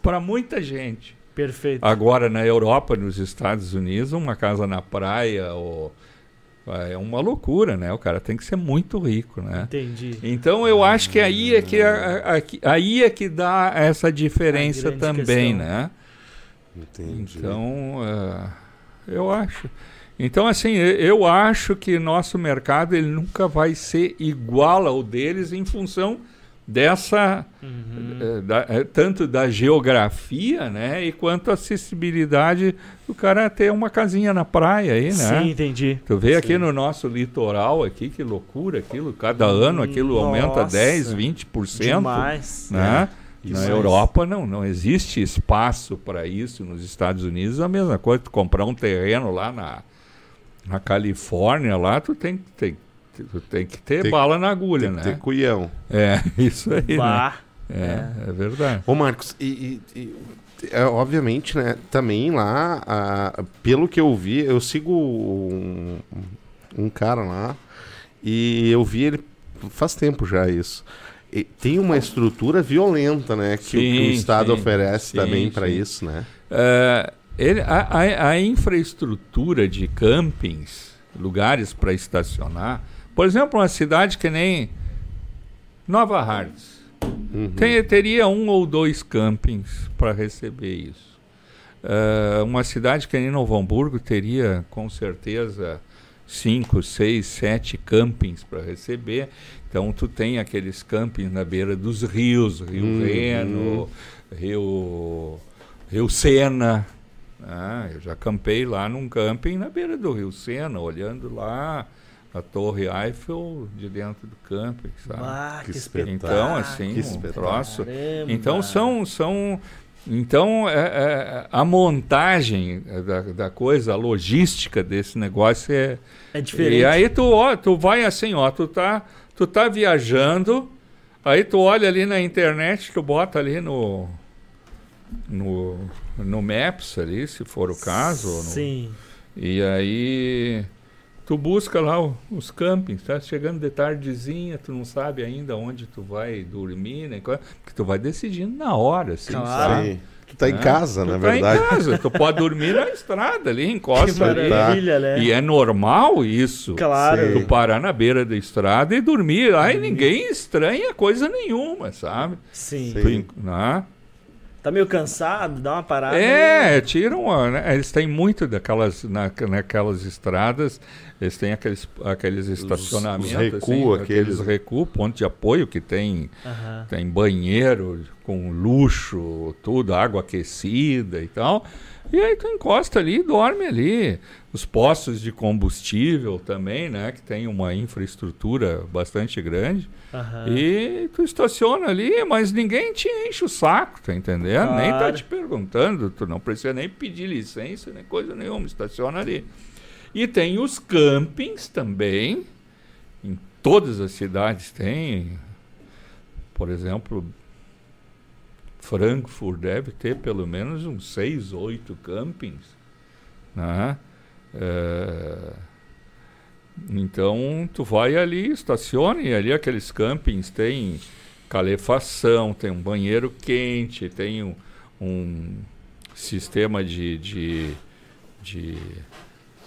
para muita gente. Perfeito. Agora, na Europa, nos Estados Unidos, uma casa na praia ou... é uma loucura, né? O cara tem que ser muito rico, né? Entendi. Então, eu acho que aí é que, a, a, aí é que dá essa diferença também, questão. Né? Entendi. Então, uh, eu acho. Então, assim, eu acho que nosso mercado ele nunca vai ser igual ao deles em função dessa, uhum. uh, da, tanto da geografia, né, e quanto a acessibilidade do cara ter uma casinha na praia aí, né? Sim, entendi. Tu vê Sim. aqui no nosso litoral aqui, que loucura aquilo, cada hum, ano aquilo nossa. aumenta dez, vinte por cento. Demais, né? É. Na isso Europa é não, não existe espaço para isso. Nos Estados Unidos a mesma coisa. Tu comprar um terreno lá na, na Califórnia, lá tu tem, tem, tu tem que ter tem, bala na agulha, tem né? Tem que ter cuião. É, isso aí. Bah. Né? É, é verdade. Ô Marcos, e, e, e é, obviamente, né, também lá, a, pelo que eu vi, eu sigo um, um cara lá e eu vi ele faz tempo já isso. E tem uma estrutura violenta, né, que, sim, que o Estado sim, oferece sim, também para isso, né? Uh, ele, a, a, a infraestrutura de campings, lugares para estacionar, por exemplo, uma cidade que nem Nova Hartz. Uhum. Tem, teria um ou dois campings para receber isso. Uh, uma cidade que nem Novo Hamburgo teria, com certeza, cinco, seis, sete campings para receber. Então, tu tem aqueles campings na beira dos rios, Rio uhum. Reno, Rio, Rio Sena. Ah, eu já campei lá num camping na beira do Rio Sena, olhando lá a Torre Eiffel de dentro do camping, sabe? Ah, que espetáculo. Então, assim, um troço. Caramba. Então, são... são então, é, é, a montagem da, da coisa, a logística desse negócio é... É diferente. E aí tu, ó, tu vai assim, ó, tu tá, tu tá viajando, aí tu olha ali na internet, tu bota ali no... No, no Maps ali, se for o caso. No, sim. E aí... Tu busca lá os campings, tá chegando de tardezinha, tu não sabe ainda onde tu vai dormir, né? Porque tu vai decidindo na hora, assim, claro. Sabe? Tu tá é? em casa, tu na tá verdade. Tu tá em casa, tu pode dormir na estrada ali, encosta ali. Que maravilha, né? E é normal isso. Claro. Sim. Tu parar na beira da estrada e dormir lá e ninguém estranha coisa nenhuma, sabe? Sim. Sim. Tu, né? Tá meio cansado, dá uma parada. É, tiram, né? Eles têm muito daquelas, na, naquelas estradas, eles têm aqueles, aqueles estacionamentos, os recuo, assim, aqueles, aqueles recuo, ponto de apoio que tem, uhum. tem banheiro com luxo, tudo, água aquecida e tal. E aí tu encosta ali e dorme ali. Os postos de combustível também, né? Que tem uma infraestrutura bastante grande. Uhum. E tu estaciona ali, mas ninguém te enche o saco, tá entendendo? Claro. Nem tá te perguntando, tu não precisa nem pedir licença, nem coisa nenhuma, estaciona ali. E tem os campings também, em todas as cidades tem, por exemplo... Frankfurt deve ter pelo menos uns seis, oito campings, né? É... Então, tu vai ali, estaciona, e ali aqueles campings tem calefação, tem um banheiro quente, tem um, um sistema de, de, de,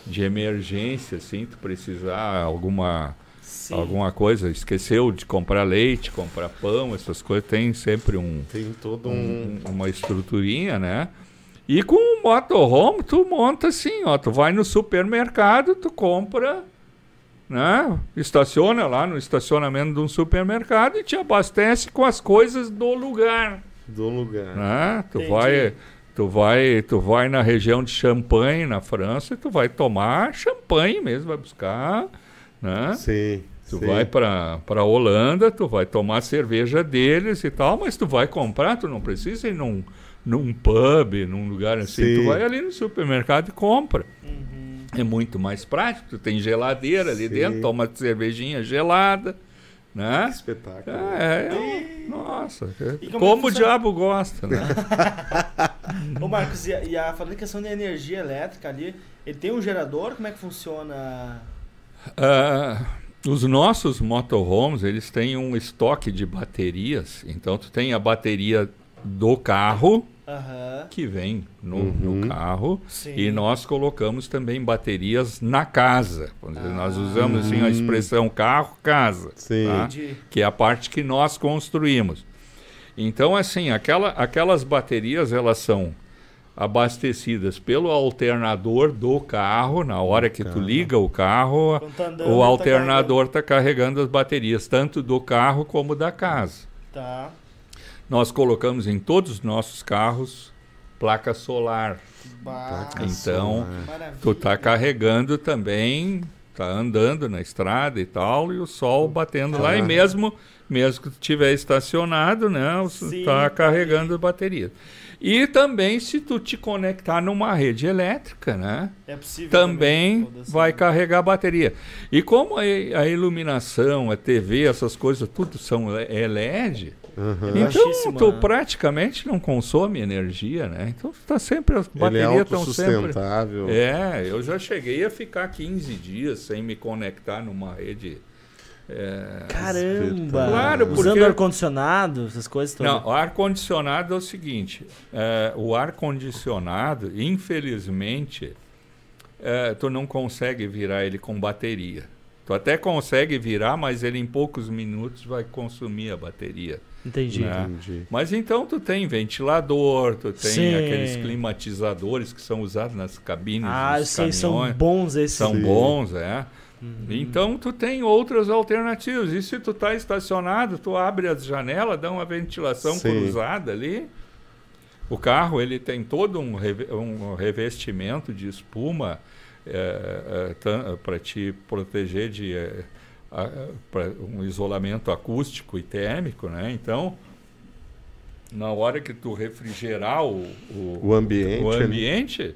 de emergência, assim, tu precisar alguma... Sim. Alguma coisa, esqueceu de comprar leite, comprar pão, essas coisas, tem sempre um... Tem todo um... um uma estruturinha, né? E com o motorhome, tu monta assim, ó, tu vai no supermercado, tu compra, né? Estaciona lá no estacionamento de um supermercado e te abastece com as coisas do lugar. Do lugar. Né? Tu Entendi. vai... Tu vai, tu vai na região de Champagne, na França, e tu vai tomar champanhe mesmo, vai buscar... Né? Sim, tu sim. vai para a Holanda, tu vai tomar cerveja deles e tal, mas tu vai comprar, tu não precisa ir num, num pub, num lugar assim, sim. tu vai ali no supermercado e compra. Uhum. É muito mais prático, tu tem geladeira ali sim. dentro, toma cervejinha gelada. Né? Que espetáculo. É, é, e... Nossa, e como, como o diabo gosta, né? Ô Marcos, e a, e a fabricação de energia elétrica ali, ele tem um gerador, como é que funciona... Uh, os nossos motorhomes, eles têm um estoque de baterias. Então, tu tem a bateria do carro, uhum. que vem no, uhum. no carro. Sim. E nós colocamos também baterias na casa. Quando ah. nós usamos assim, a expressão carro-casa, tá? Que é a parte que nós construímos. Então, assim, aquela, aquelas baterias, elas são... abastecidas pelo alternador do carro, na hora que tu liga o carro, tá andando, o alternador está carregando as baterias, tanto do carro como da casa. Tá. Nós colocamos em todos os nossos carros placa solar. Placa então, solar. Tu está carregando também, está andando na estrada e tal, e o sol batendo ah. lá, e mesmo mesmo que estiver estacionado, né, está carregando a bateria. E também, se tu te conectar numa rede elétrica, né, é possível também, também vai carregar a bateria. E como a iluminação, a T V, essas coisas, tudo são é L E D, uhum. então tu né? praticamente não consome energia, né? Então tá sempre, as baterias estão sempre... É, eu já cheguei a ficar quinze dias sem me conectar numa rede... É... Caramba! Claro, porque... Usando ar-condicionado, essas coisas todas. Não, o ar-condicionado é o seguinte, é, o ar-condicionado, infelizmente, é, tu não consegue virar ele com bateria. Tu até consegue virar, mas ele em poucos minutos vai consumir a bateria. Entendi. Né? Entendi. Mas então tu tem ventilador, tu tem sim. aqueles climatizadores que são usados nas cabines ah, dos caminhões. São bons esses. São sim. bons, é. Uhum. Então tu tem outras alternativas. E se tu tá estacionado, tu abre as janelas, dá uma ventilação sim. cruzada ali. O carro, ele tem todo um, re- um revestimento de espuma é, é, t- para te proteger de é, a, pra um isolamento acústico e térmico, né? Então, na hora que tu refrigerar o, o, o ambiente, o ambiente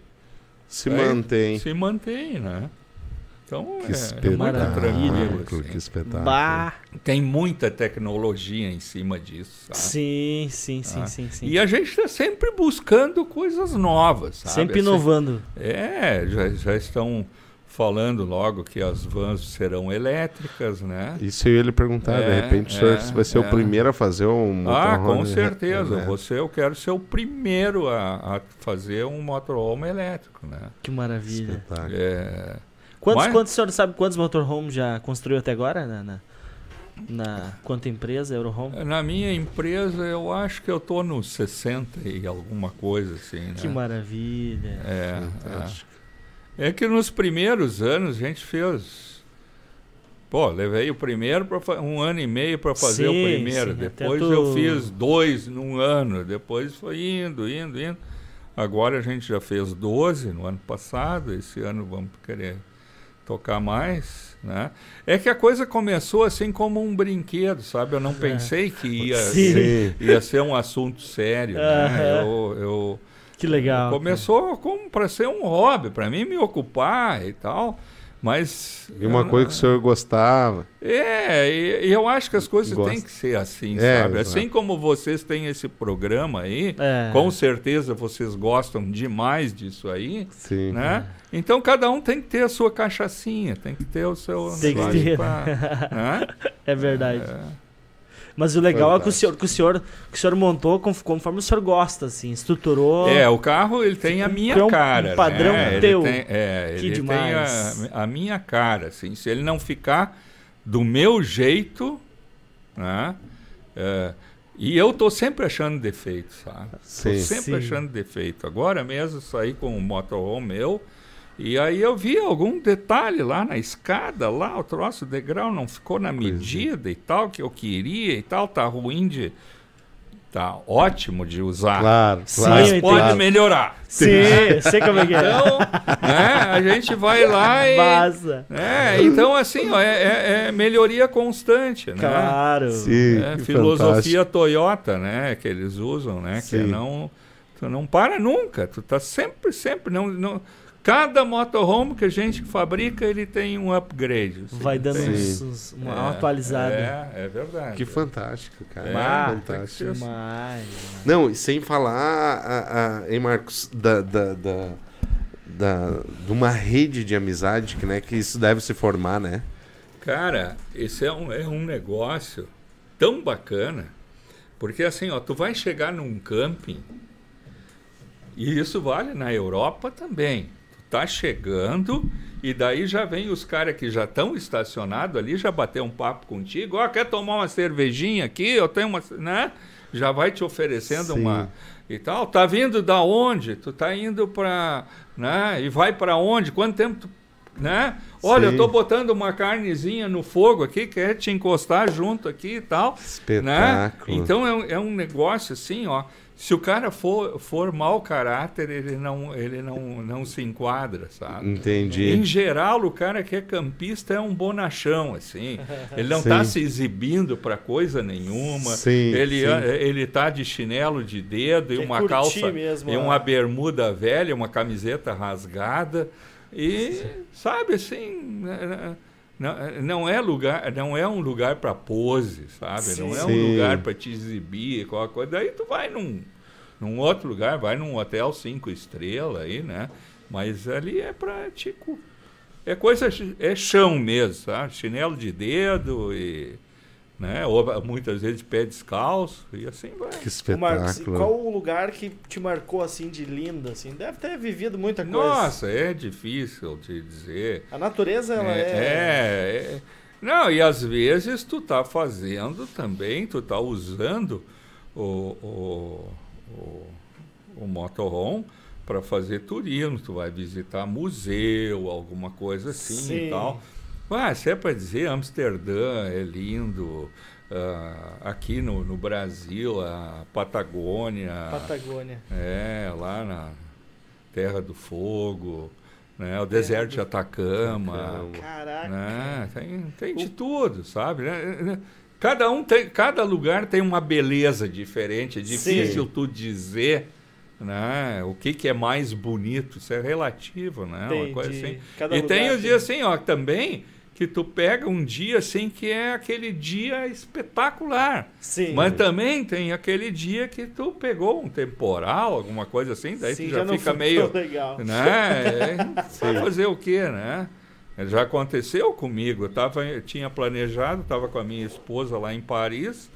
se aí, mantém. Se mantém, né? Então, que espetáculo, assim. Que espetáculo. Bah. Tem muita tecnologia em cima disso, sabe? Sim, sim, sim, ah. sim, sim. E a gente está sempre buscando coisas novas, sabe? Sempre inovando. Assim, é, já, já estão falando logo que as vans serão elétricas, né? Isso eu ia lhe perguntar, é, de repente é, o senhor vai ser é. o primeiro a fazer um motorhome. Ah, com certeza. Elétrico. Você, eu quero ser o primeiro a, a fazer um motorhome elétrico, né? Que maravilha. Espetáculo. É... Quantos, quantos, o senhor sabe quantos motorhomes já construiu até agora? Na, na, na quanta empresa, Eurohome? Na minha empresa, eu acho que eu estou nos sessenta e alguma coisa assim, né? Que maravilha. É, é. é que nos primeiros anos a gente fez... Pô, levei o primeiro, pra, um ano e meio para fazer sim, o primeiro. Sim, depois tu... eu fiz dois num ano. Depois foi indo, indo, indo. Agora a gente já fez doze no ano passado. Esse ano vamos querer... tocar mais, né? É que a coisa começou assim como um brinquedo, sabe? Eu não pensei que ia, ser, ia ser um assunto sério, uhum. né? Eu, eu, que legal. Começou como para ser um hobby, para mim me ocupar e tal, mas... E uma eu, coisa que o senhor gostava. É, e, e eu acho que as coisas Gosto. têm que ser assim, é, sabe? Exato. Assim como vocês têm esse programa aí, é. com certeza vocês gostam demais disso aí, sim, né? É. Então, cada um tem que ter a sua cachaçinha, tem que ter o seu... Tem que ter. Pra, né? É verdade. É. Mas o legal verdade. é que o senhor, que o senhor, que o senhor montou conforme o senhor gosta, assim, estruturou... É, o carro, ele tem a minha um, cara. Um padrão né? teu. Ele tem, é, que ele demais. tem a, a minha cara, assim. Se ele não ficar do meu jeito, né? É, e eu tô sempre achando defeito, sabe? Sim, tô sempre sim. achando defeito. Agora mesmo, saí com um motorhome meu... E aí eu vi algum detalhe lá na escada, lá o troço, o degrau não ficou na medida e tal, que eu queria e tal, tá ruim de... Tá ótimo de usar. Claro, claro. Mas sim, pode claro. melhorar. Sim, sei como é que é. Então, né, a gente vai lá e... Vaza. Né, então, assim, ó, é, é melhoria constante, né? Claro. Sim, é, filosofia fantástico. Toyota, né, que eles usam, né? Sim. Que não... Tu não para nunca, tu tá sempre, sempre... não, não Cada motorhome que a gente fabrica, ele tem um upgrade. Assim, vai dando uns, uns, uma é, atualizada. É, é verdade. Que fantástico, cara. É, ah, fantástico. Demais. Não, e sem falar, hein, Marcos, da, da, da, da, de uma rede de amizade que, né, que isso deve se formar, né? Cara, esse é um, é um negócio tão bacana, porque assim, ó, tu vai chegar num camping, e isso vale na Europa também. Tá chegando, e daí já vem os caras que já estão estacionados ali, já bater um papo contigo, ó, oh, quer tomar uma cervejinha aqui? Eu tenho uma, né? Já vai te oferecendo sim. uma e tal. Tá vindo da onde? Tu tá indo para, né? E vai para onde? Quanto tempo tu né? Olha, sim, eu tô botando uma carnezinha no fogo aqui, quer te encostar junto aqui e tal. Espetáculo. Né? Então é um, é um negócio assim, ó. Se o cara for, for mau caráter, ele, não, ele não, não se enquadra, sabe? Entendi. Em geral, o cara que é campista é um bonachão, assim. Ele não está se exibindo para coisa nenhuma. Sim, ele, sim. Ele tá de chinelo de dedo e que uma calça mesmo, e uma bermuda velha, uma camiseta rasgada. E, sim, sabe, assim... Não, não, é lugar, não é um lugar para pose, sabe? Sim. Não é um sim. lugar para te exibir, qualquer coisa. Daí tu vai num, num outro lugar, vai num hotel cinco estrelas aí, né? Mas ali é para tipo, é coisa, é chão mesmo, sabe? Chinelo de dedo e... Né? Ou muitas vezes pé descalço e assim vai. Que espetáculo. Marcos, qual o lugar que te marcou assim de lindo? Assim? Deve ter vivido muita coisa. Nossa, é difícil te dizer. A natureza, ela é... é... é, é... Não, e às vezes tu tá fazendo também, tu tá usando o, o, o, o motorhome para fazer turismo, tu vai visitar museu, alguma coisa assim, sim, e tal. Ah, se é para dizer, Amsterdã é lindo, uh, aqui no, no Brasil, a Patagônia, Patagônia, é, lá na Terra do Fogo, né, o Deserto de Atacama, caraca, né, tem, tem de tudo, sabe, né? Cada um tem, cada lugar tem uma beleza diferente, é difícil, sim, tu dizer... Né? O que, que é mais bonito? Isso é relativo, né? Uma coisa assim. E tem o dia assim, ó, também, que tu pega um dia assim que é aquele dia espetacular. Sim. Mas também tem aquele dia que tu pegou um temporal, alguma coisa assim, daí sim, tu já, já não fica meio legal, né? Vai fazer o quê, né? Já aconteceu comigo. Eu, tava, eu tinha planejado, estava com a minha esposa lá em Paris.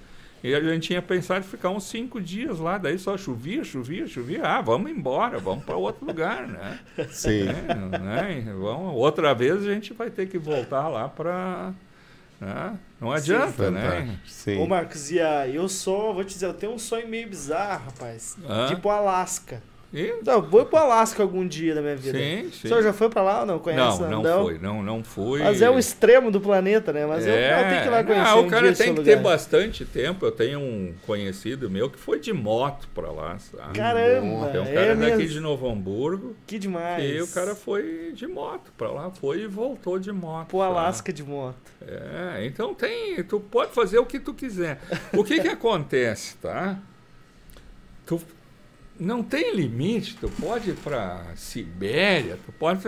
E a gente tinha pensado em ficar uns cinco dias lá, daí só chovia, chovia, chovia. Ah, vamos embora, vamos para outro lugar, né? Sim. É, né? Vamos, outra vez a gente vai ter que voltar lá para... Né? Não adianta, sim, né? Sim. Ô, Marcos, e aí, eu só vou te dizer, eu tenho um sonho meio bizarro, rapaz. Ah? Tipo Alasca. E? Não, vou pro Alasca algum dia na minha vida. Sim, sim. O senhor já foi pra lá ou não? Conhece? Não, não, não foi, não, não foi. Mas é o extremo do planeta, né? Mas é... eu, eu tenho que ir lá conhecer. Ah, o um cara dia tem que lugar. ter bastante tempo. Eu tenho um conhecido meu que foi de moto pra lá, sabe? Caramba! Tem um cara é daqui mesmo? de Novo Hamburgo. Que demais! E o cara foi de moto pra lá, foi e voltou de moto. Pro Alasca de moto. É, então tem... Tu pode fazer o que tu quiser. O que que acontece, tá? Tu... Não tem limite, tu pode ir para Sibéria, tu pode,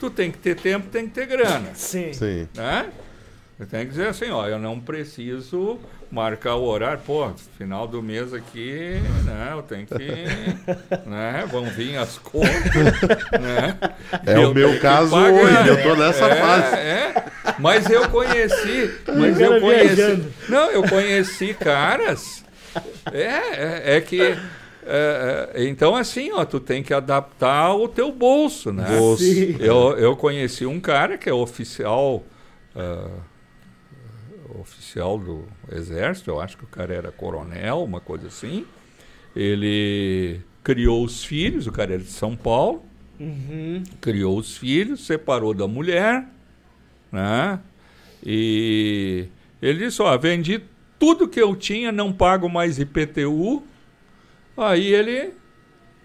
tu tem que ter tempo, tem que ter grana. Sim. Sim. Né? Tu tem que dizer assim, ó, eu não preciso marcar o horário, pô, final do mês aqui, né, eu tenho que, né, vão vir as contas, né. É o meu caso hoje, eu tô nessa é, fase. É, mas eu conheci, mas eu conheci, não, eu conheci caras, é, é, é que... É, é, então assim, ó, tu tem que adaptar o teu bolso, né? Bolso. Eu, eu conheci um cara que é oficial uh, oficial do exército, eu acho que o cara era coronel, uma coisa assim. Ele criou os filhos, o cara era de São Paulo, uhum. criou os filhos, separou da mulher, né? E ele disse, ó, vendi tudo que eu tinha, não pago mais I P T U. Aí ele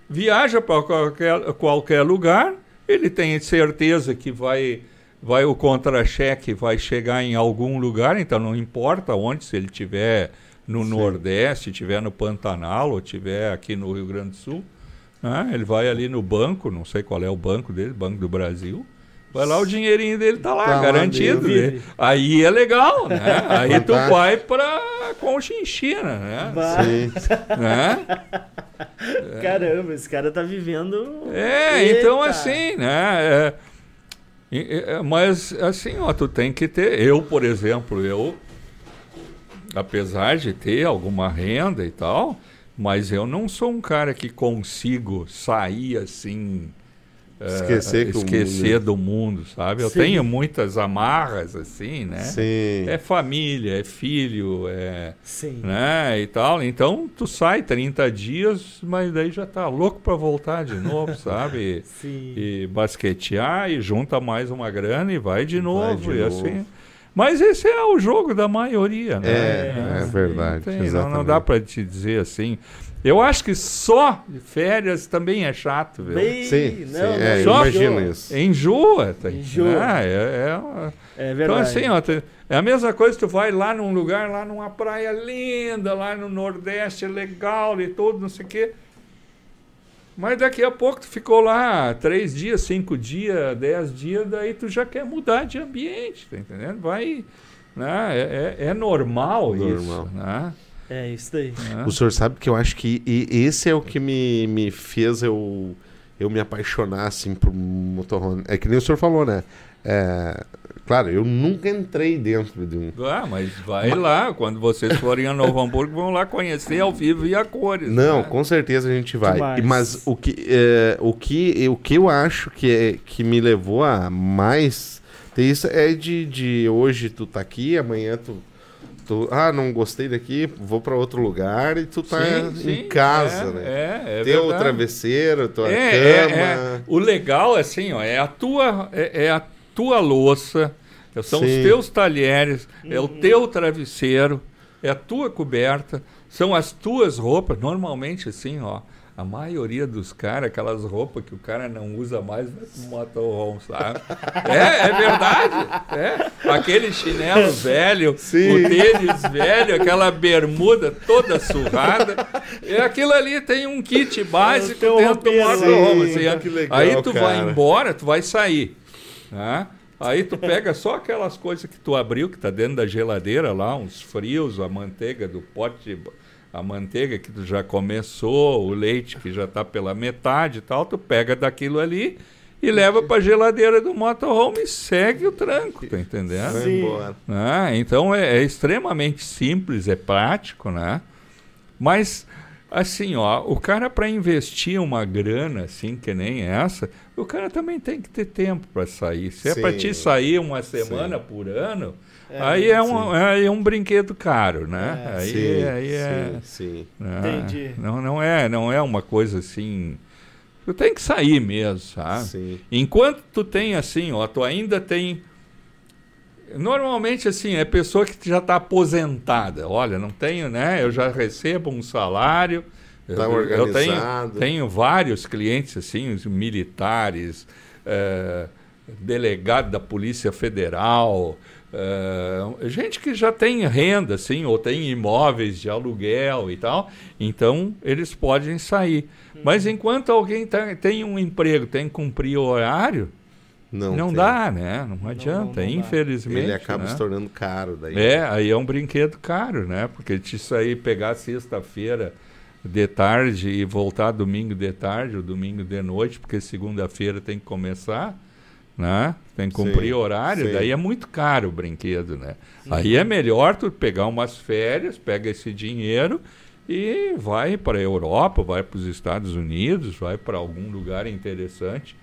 viaja para qualquer, qualquer lugar, ele tem certeza que vai, vai o contra-cheque vai chegar em algum lugar, então não importa onde, se ele estiver no sim. Nordeste, estiver no Pantanal, ou estiver aqui no Rio Grande do Sul, né? Ele vai ali no banco, não sei qual é o banco dele, Banco do Brasil, vai lá, o dinheirinho dele tá lá, tá garantido. Lá aí é legal, né? Aí tu vai pra Conchinchina, né? Sim. Né? Caramba, esse cara tá vivendo... É, eita. Então assim, né? É, mas assim, ó, tu tem que ter... Eu, por exemplo, eu... Apesar de ter alguma renda e tal, mas eu não sou um cara que consigo sair assim... Esquecer, uh, esquecer do mundo, sabe? Eu Sim. tenho muitas amarras, assim, né? Sim. É família, é filho, é... Sim. Né? E tal. Então, tu sai trinta dias, mas daí já tá louco para voltar de novo, sabe? Sim. E basquetear, e junta mais uma grana e vai de novo, vai de e novo. assim... Mas esse é o jogo da maioria, né? É, é verdade. Não, tem, não, não dá para te dizer assim. Eu acho que só férias também é chato, viu? Bem, sim, não, sim. Não, é, só imagino isso. Enjoa, tá? Enjoa. Ah, é, é... é verdade. Então, assim, ó, é a mesma coisa que tu vai lá num lugar, lá numa praia linda, lá no Nordeste, legal e tudo, não sei o quê. Mas daqui a pouco tu ficou lá três dias, cinco dias, dez dias, daí tu já quer mudar de ambiente, tá entendendo? Vai, né? é, é, é normal, normal isso, né? É isso daí. Né? O senhor sabe que eu acho que e, esse é o que me, me fez eu, eu me apaixonar, assim, por motorhome. É que nem o senhor falou, né? É, claro, eu nunca entrei dentro de um... Ah, mas vai mas... lá, quando vocês forem a Novo Hamburgo, vão lá conhecer ao vivo e a cores. Não, né? Com certeza a gente vai. Mas, mas o, que, é, o, que, o que eu acho que, é, que me levou a mais ter isso é de, de hoje tu tá aqui, amanhã tu... Tu, ah, não gostei daqui, vou para outro lugar e tu tá sim, sim, em casa, é, né? É, é Teu verdade. travesseiro, tua é, cama. É, é. O legal, assim, ó, é a tua, é, é a tua louça, são sim. os teus talheres, hum. é o teu travesseiro, é a tua coberta, são as tuas roupas. Normalmente, assim, ó, a maioria dos caras, aquelas roupas que o cara não usa mais, vai pro motorhome, sabe? É, é verdade. É. Aquele chinelo velho, sim. o tênis velho, aquela bermuda toda surrada. É, aquilo ali tem um kit básico dentro do motorhome. Assim, aí tu cara. vai embora, tu vai sair. Né? Aí tu pega só aquelas coisas que tu abriu, que tá dentro da geladeira lá, uns frios, a manteiga do pote... de... a manteiga que tu já começou, o leite que já está pela metade e tal, tu pega daquilo ali e leva para a geladeira do motorhome e segue o tranco, tá entendendo? Sim. Ah, então é, é extremamente simples, é prático, né? Mas, assim, ó, o cara para investir uma grana assim, que nem essa, o cara também tem que ter tempo para sair. Se sim. é para te sair uma semana sim. por ano... É, aí é um, é um brinquedo caro, né? É, aí, sim, aí é, sim, sim. Né? Entendi. Não, não, é, não é uma coisa assim... Tu tem que sair mesmo, sabe? Sim. Enquanto tu tem assim, ó, tu ainda tem... Normalmente, assim, é pessoa que já está aposentada. Olha, não tenho, né? Eu já recebo um salário. Tá organizado. Eu tenho, tenho vários clientes, assim, os militares, é, delegado da Polícia Federal... Uh, gente que já tem renda, assim, ou tem imóveis de aluguel e tal, então eles podem sair. Hum. Mas enquanto alguém tá, tem um emprego, tem que cumprir o horário, não, não dá, né? Não adianta, não, não, não infelizmente. Ele acaba né? se tornando caro. Daí. É, aí é um brinquedo caro, né? Porque te sair, pegar sexta-feira de tarde e voltar domingo de tarde ou domingo de noite, porque segunda-feira tem que começar... Né? Tem que cumprir sim, horário, sim. daí é muito caro o brinquedo, né? Sim. Aí é melhor tu pegar umas férias, pega esse dinheiro e vai para a Europa, vai para os Estados Unidos, vai para algum lugar interessante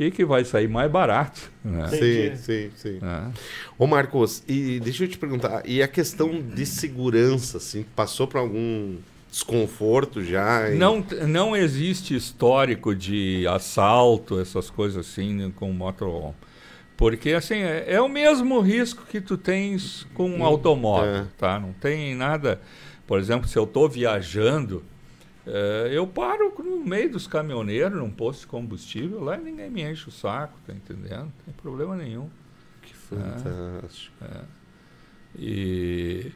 e que vai sair mais barato, né? Sim, sim, sim. Ah. Ô Marcos, e deixa eu te perguntar, e a questão de segurança, assim, passou por algum... desconforto já? E... Não, não existe histórico de assalto, essas coisas assim, com motorhome. Porque, assim, é, é o mesmo risco que tu tens com um automóvel, é. tá? Não tem nada... Por exemplo, se eu estou viajando, é, eu paro no meio dos caminhoneiros, num posto de combustível, lá e ninguém me enche o saco, tá entendendo? Não tem problema nenhum. Que fantástico. É, é. E...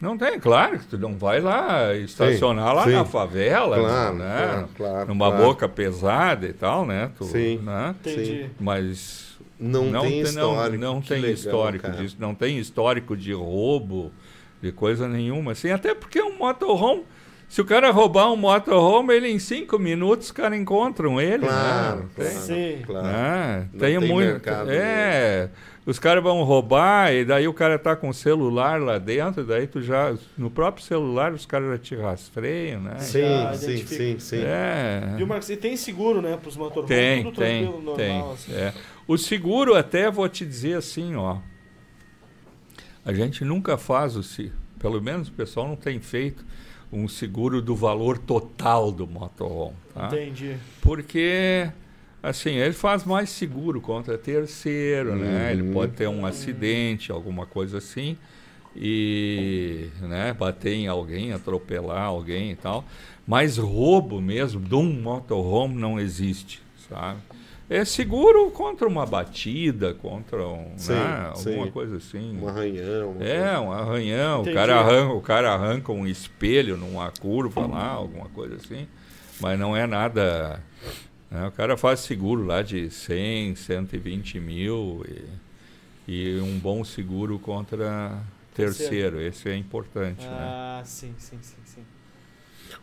Não tem, claro que tu não vai lá estacionar sim, lá sim. na favela, claro, né? Claro, claro, numa claro. boca pesada e tal, né? Tu, sim, né? Entendi. Mas não, não tem, histórico, não, não tem legal, histórico disso, não tem histórico de roubo, de coisa nenhuma, assim, até porque um motorhome, Se o cara roubar um motorhome, ele em cinco minutos os caras encontram ele. Claro, né? Claro. Sim. Claro. Ah, tem, tem muito. Mercado, é. Né? Os caras vão roubar e daí o cara tá com o celular lá dentro, daí tu já... No próprio celular os caras já te rastreiam, né? Sim, sim, sim, sim. É. E, o Marcos, e tem seguro, né, pros motorhomes? Tem, tudo tem, normal, tem. Assim. É. O seguro até vou te dizer assim, ó. A gente nunca faz o... Pelo menos o pessoal não tem feito um seguro do valor total do motorhome, tá? Entendi. Porque... Assim, ele faz mais seguro contra terceiro, uhum. né? Ele pode ter um acidente, alguma coisa assim, e né, bater em alguém, atropelar alguém e tal. Mas roubo mesmo de um motorhome não existe, sabe? É seguro contra uma batida, contra um, sim, né, alguma sim. coisa assim. Um arranhão. É, um arranhão. O cara arranca, o cara arranca um espelho numa curva lá, alguma coisa assim. Mas não é nada... O cara faz seguro lá de cem, cento e vinte mil e, e um bom seguro contra terceiro. Esse é importante. Ah, né? sim, sim, sim, sim.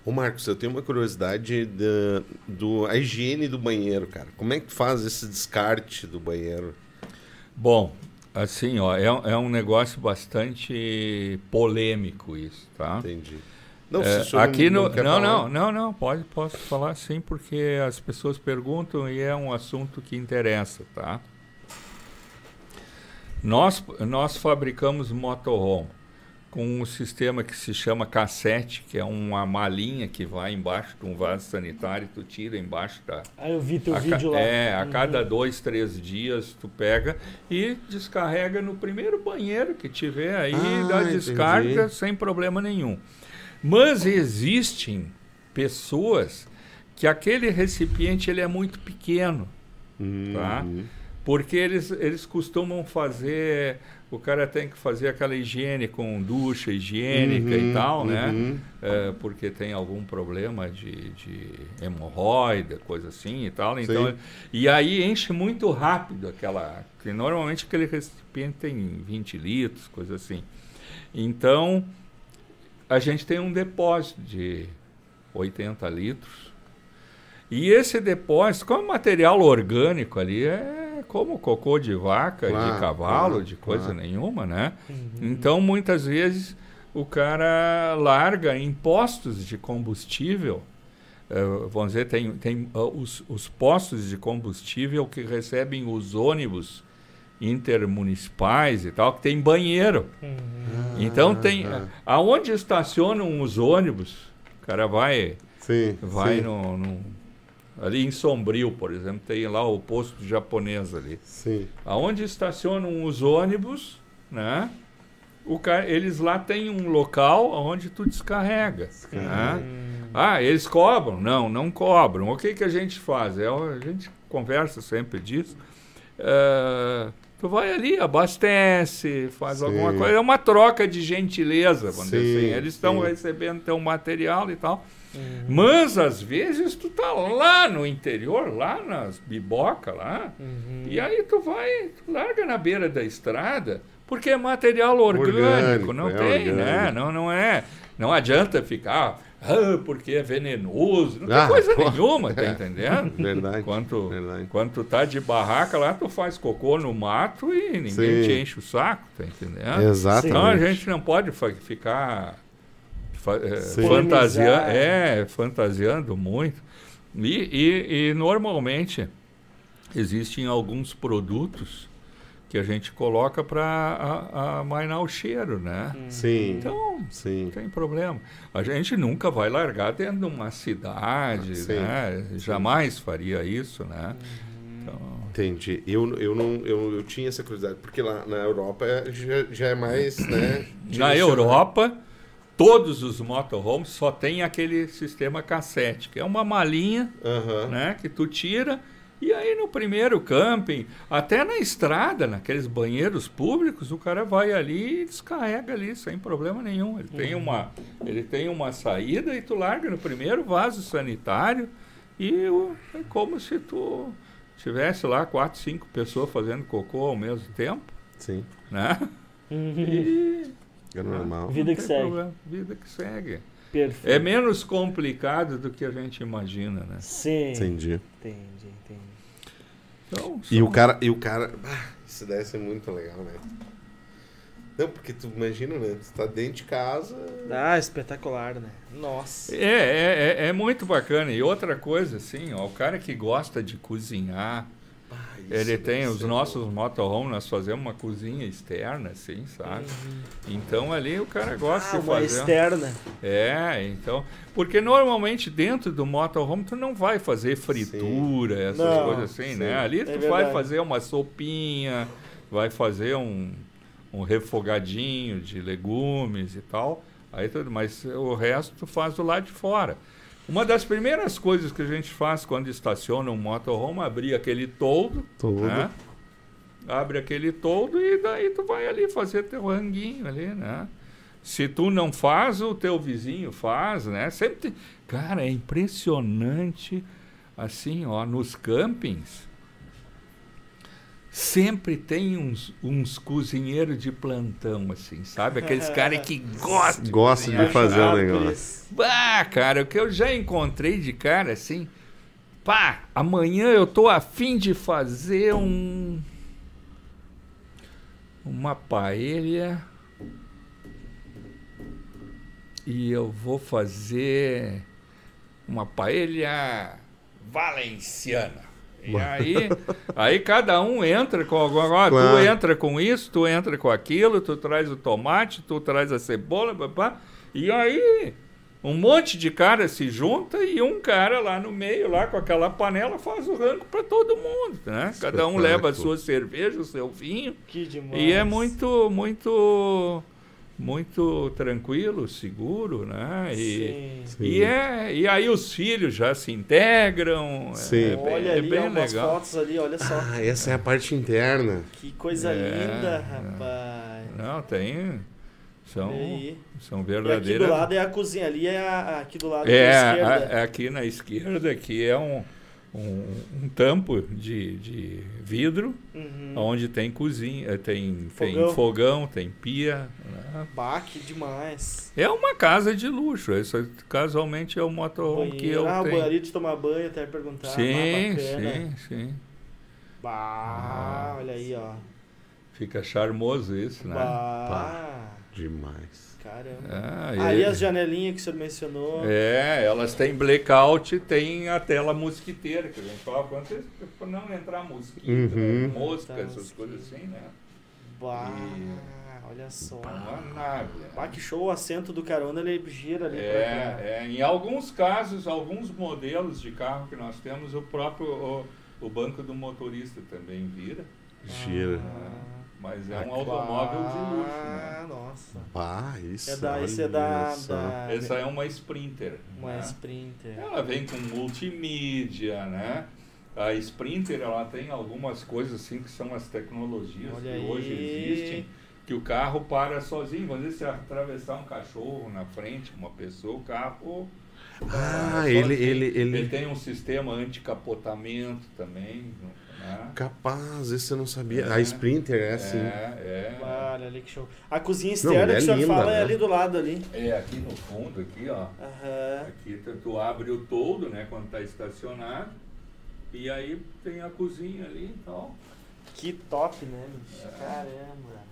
Ô Marcos, eu tenho uma curiosidade da do, a higiene do banheiro, cara. Como é que faz esse descarte do banheiro? Bom, assim, ó, é, é um negócio bastante polêmico isso, tá? Entendi. Não, é, aqui não, no, não, não, não, não, pode, posso falar sim, porque as pessoas perguntam e é um assunto que interessa, tá? Nós, nós fabricamos motorhome com um sistema que se chama cassete, que é uma malinha que vai embaixo de um vaso sanitário, tu tira embaixo da... Ah, eu vi teu a, vídeo lá. É, a cada dois, três dias tu pega e descarrega no primeiro banheiro que tiver aí, ah, dá descarga entendi. Sem problema nenhum. Mas existem pessoas que aquele recipiente ele é muito pequeno, uhum. tá? Porque eles, eles costumam fazer... O cara tem que fazer aquela higiene com ducha higiênica uhum, e tal, uhum. né? É, porque tem algum problema de, de hemorroida, coisa assim e tal. Então, sim. E aí enche muito rápido aquela... Que normalmente aquele recipiente tem vinte litros, coisa assim. Então... A gente tem um depósito de oitenta litros. E esse depósito, como material orgânico ali, é como cocô de vaca, claro, de cavalo, claro, de coisa claro. nenhuma, né? Uhum. Então, muitas vezes, o cara larga em postos de combustível. Uh, vamos dizer, tem, tem uh, os, os postos de combustível que recebem os ônibus intermunicipais e tal, que tem banheiro. Uhum. Então tem... Uhum. Aonde estacionam os ônibus, o cara vai... Sim, vai sim. No, no... Ali em Sombrio, por exemplo, tem lá o posto japonês ali. Sim. Aonde estacionam os ônibus, né? O cara, eles lá tem um local onde tu descarrega. Descarrega. Né? Ah, eles cobram? Não, não cobram. O que que a gente faz? É, a gente conversa sempre disso. Uh, tu vai ali, abastece, faz sim. alguma coisa. É uma troca de gentileza, vamos sim, dizer assim. Eles estão recebendo teu material e tal. Uhum. Mas, às vezes, tu tá lá no interior, lá nas bibocas, lá. Uhum. E aí tu vai, tu larga na beira da estrada, porque é material orgânico. orgânico não é tem, orgânico. né? Não, não é... Não adianta ficar... Ah, porque é venenoso. Não tem ah, coisa pô. nenhuma, tá entendendo? Verdade. Quando, verdade. Quando tu tá de barraca lá, tu faz cocô no mato e ninguém sim. te enche o saco, tá entendendo? Exatamente. Então a gente não pode ficar é, fantasiando, é, fantasiando muito. E, e, e normalmente existem alguns produtos que a gente coloca para amainar o cheiro, né? Sim. Então, sim. não tem problema. A gente nunca vai largar dentro de uma cidade, sim. né? Jamais sim. faria isso, né? Então... Entendi. Eu, eu, não, eu, eu tinha essa curiosidade, porque lá na Europa já, já é mais... né? Na Europa, todos os motorhomes só tem aquele sistema cassete, que é uma malinha uh-huh. né? que tu tira... E aí no primeiro camping, até na estrada, naqueles banheiros públicos, o cara vai ali e descarrega ali, sem problema nenhum. Ele, uhum. tem uma, ele tem uma saída e tu larga no primeiro vaso sanitário e o, é como se tu tivesse lá quatro, cinco pessoas fazendo cocô ao mesmo tempo. Sim. Né? Uhum. E, é normal. Vida que segue. Problema. Vida que segue. Perfeito. É menos complicado do que a gente imagina, né? Sim. Entendi. Entendi, entendi. Então, só... E o cara... E o cara... Ah, isso deve ser muito legal, né? Não, porque tu imagina, né? Tu tá dentro de casa... Ah, espetacular, né? Nossa! É, é, é muito bacana. E outra coisa, assim, ó, o cara que gosta de cozinhar... Ah, ele tem os nossos bom. motorhome, nós fazemos uma cozinha externa, assim, sabe? Uhum. Então ali o cara gosta ah, de fazer. Externa. É, então. Porque normalmente dentro do motorhome tu não vai fazer fritura, sim. essas não, coisas assim, sim. né? Ali é tu verdade. vai fazer uma sopinha, vai fazer um, um refogadinho de legumes e tal. Aí tudo, mas o resto tu faz do lado de fora. Uma das primeiras coisas que a gente faz quando estaciona um motorhome é abrir aquele toldo, todo. Né? Abre aquele toldo e daí tu vai ali fazer teu ranguinho ali, né? Se tu não faz, o teu vizinho faz, né? Sempre tem... Cara, é impressionante, assim, ó, nos campings, sempre tem uns, uns cozinheiros de plantão, assim, sabe? Aqueles caras que gostam de, gosta de fazer o negócio. Bah, cara, o que eu já encontrei de cara, assim... Pá, amanhã eu tô afim de fazer um... Uma paella... E eu vou fazer... Uma paella valenciana. E aí, aí cada um entra com alguma coisa, claro. Tu entra com isso, tu entra com aquilo, tu traz o tomate, tu traz a cebola, papá. E aí um monte de cara se junta e um cara lá no meio, lá com aquela panela, faz o rango para todo mundo, né? Cada um leva a sua cerveja, o seu vinho. Que demais. E é muito, muito... muito tranquilo, seguro, né? E, sim, sim. E, é, e aí os filhos já se integram. Sim. É bem, olha ali, é bem ó, legal. Umas fotos ali, olha só. Ah, essa é a parte interna. Que coisa é, linda, rapaz. Não, tem... São, são verdadeiras... E aqui do lado é a cozinha, ali é a, aqui do lado é, é a esquerda. É, aqui na esquerda, que é um... Um, um tampo de, de vidro, uhum. onde tem cozinha, tem fogão, tem, fogão, tem pia. Né? Baque demais. É uma casa de luxo. Isso casualmente é o motorhome que eu ah, tenho. Ah, o banheiro de tomar banho, até perguntar. Sim, ah, sim, sim. Bah, ah, olha aí, ó. Fica charmoso isso, né? Bah. Bah. Demais. Caramba. Ah, e... Aí as janelinhas que o senhor mencionou. É, elas têm blackout e tem a tela mosquiteira, que a gente fala quanto é pra não entrar mosquito, uhum. né? Mosca, tá, essas mosquito. coisas assim, né? Bah, e... olha só. Bah, bah, bah, que show, o assento do carona, ele gira ali. É, pra... é, em alguns casos, alguns modelos de carro que nós temos, o próprio o, o banco do motorista também vira. Gira. Ah. Mas é um automóvel de luxo, né? Nossa. Bah, isso é da, isso é da, da... Essa é uma Sprinter. Uma né? Sprinter. Ela vem com multimídia, né? A Sprinter, ela tem algumas coisas assim que são as tecnologias Olha que aí. hoje existem. Que o carro para sozinho. Vamos dizer, se atravessar um cachorro na frente, uma pessoa, o carro... Ah, ele, ele, ele... Ele tem um sistema anti-capotamento também, né? Capaz, isso eu não sabia. É. A Sprinter é assim. É, é. Olha ali que show. A cozinha externa não, é que o senhor linda, fala né? é ali do lado ali. É, aqui no fundo, aqui, ó. Uhum. Aqui tu, tu abre o toldo, né, quando tá estacionado. E aí tem a cozinha ali e então. tal. Que top, né? É. Caramba.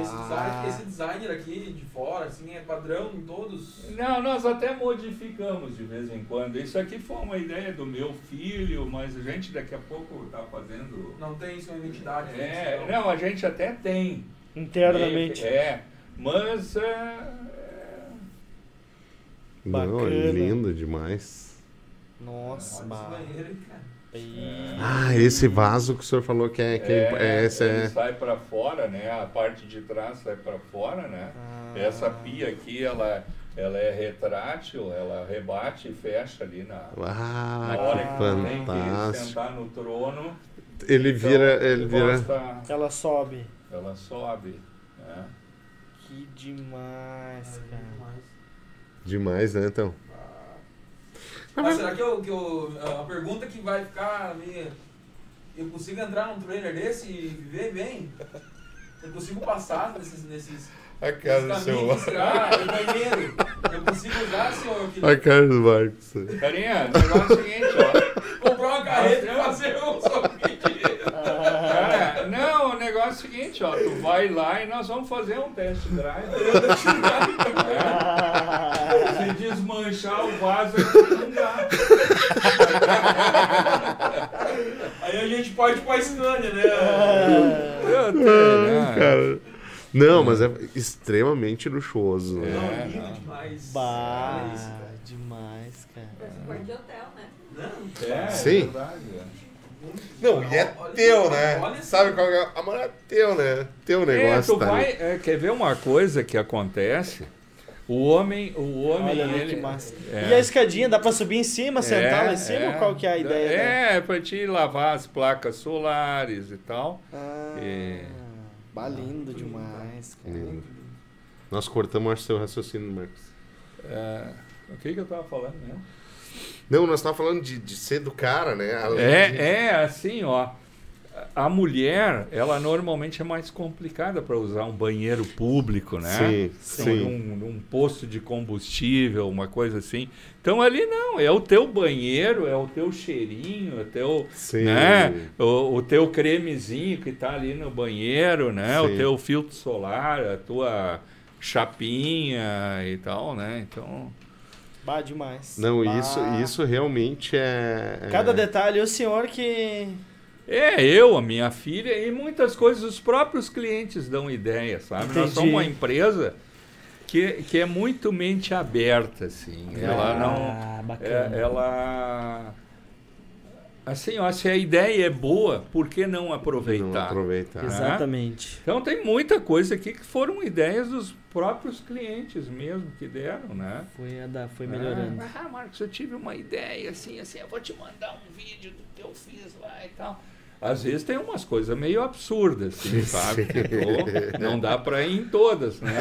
Esse design, esse designer aqui de fora, assim, é padrão em todos? Não, nós até modificamos de vez em quando. Isso aqui foi uma ideia do meu filho, mas a gente daqui a pouco tá fazendo... Não tem isso, uma identidade. É, gente, não. não, a gente até tem. Internamente. É, é mas... É... Não, é lindo demais. Nossa, banheiro, cara. E... Ah, esse vaso que o senhor falou que é... Que é, é, esse é... sai para fora, né? A parte de trás sai para fora, né? Ah. Essa pia aqui, ela, ela é retrátil, ela rebate e fecha ali na... Ah, na hora que fantástico. Tem que sentar no trono. Ele então, vira... Ele vira... Gosta... Ela sobe. Ela sobe, né? Que demais, cara. Demais, demais né, então? Ah, mas será que, eu, que eu, a pergunta que vai ficar minha, eu consigo entrar num trailer desse e viver bem? Eu consigo passar nesses, nesses A cara do celular. Eu consigo usar, senhor. A cara do Marcos. Carinha, o negócio é o seguinte, ó. Comprar uma carreta e fazer um sorvete. Cara, não, o negócio é o seguinte, ó. Tu vai lá e nós vamos fazer um test drive. Se desmanchar o vaso, não dá. Aí a gente pode ir pra Islândia, né? Eu tenho, ah, cara. Não, mas é extremamente luxuoso. Né? É, lindo é demais. Bah, é isso, cara. Demais, cara. Parece um quarto de hotel, né? Não, é, é sim. Verdade, é. Não, e é olha, teu, olha, né? Olha, sabe qual é? A mano é teu, né? Teu negócio, é, tá vai, é, quer ver uma coisa que acontece? O homem, o homem... Olha, ele, que massa. É. E a escadinha, dá pra subir em cima, é, sentar lá em cima? É, qual que é a ideia? É, né? É pra te lavar as placas solares e tal. Ah... E... Bah, lindo demais, cara. Lindo. Nós cortamos, acho, seu raciocínio, Marcos. É, o que que eu tava falando, né? Não, nós tava falando de, de ser do cara, né? A, é, gente... é, assim, ó. A mulher, ela normalmente é mais complicada para usar um banheiro público, né? Sim, sim. Um, um posto de combustível, uma coisa assim. Então, ali não. É o teu banheiro, é o teu cheirinho, é o teu, né? O, o teu cremezinho que tá ali no banheiro, né? Sim. O teu filtro solar, a tua chapinha e tal, né? Então... Bah, demais. Não, bah. Isso, isso realmente é... é... Cada detalhe, o senhor que... É, eu, a minha filha e muitas coisas os próprios clientes dão ideia, sabe? Entendi. Nós somos uma empresa que, que é muito mente aberta, assim. Ah, ela não... Bacana. É, ela... Assim, ó, se a ideia é boa, por que não aproveitar? Não aproveitar. Exatamente. Né? Então tem muita coisa aqui que foram ideias dos próprios clientes mesmo que deram, né? Foi, a da, foi melhorando. Ah, ah, Marcos, eu tive uma ideia assim, assim, eu vou te mandar um vídeo do que eu fiz lá e tal. Às vezes tem umas coisas meio absurdas, assim, sabe? Pô, não dá para ir em todas, né?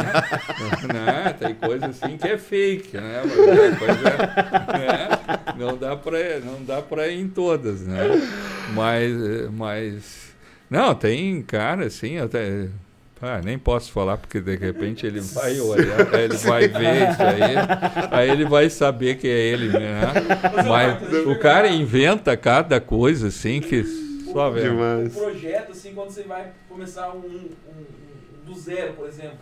Né? Tem coisa assim que é fake, né? Mas, coisa, né? Não dá para, não dá para ir em todas, né? Mas, mas, não, tem cara assim, até, ah, nem posso falar porque de repente ele vai olhar, ele vai ver isso aí, aí ele vai saber que é ele, né? Mas o cara inventa cada coisa assim que só ver. Um projeto, assim, quando você vai começar um, um, um do zero, por exemplo,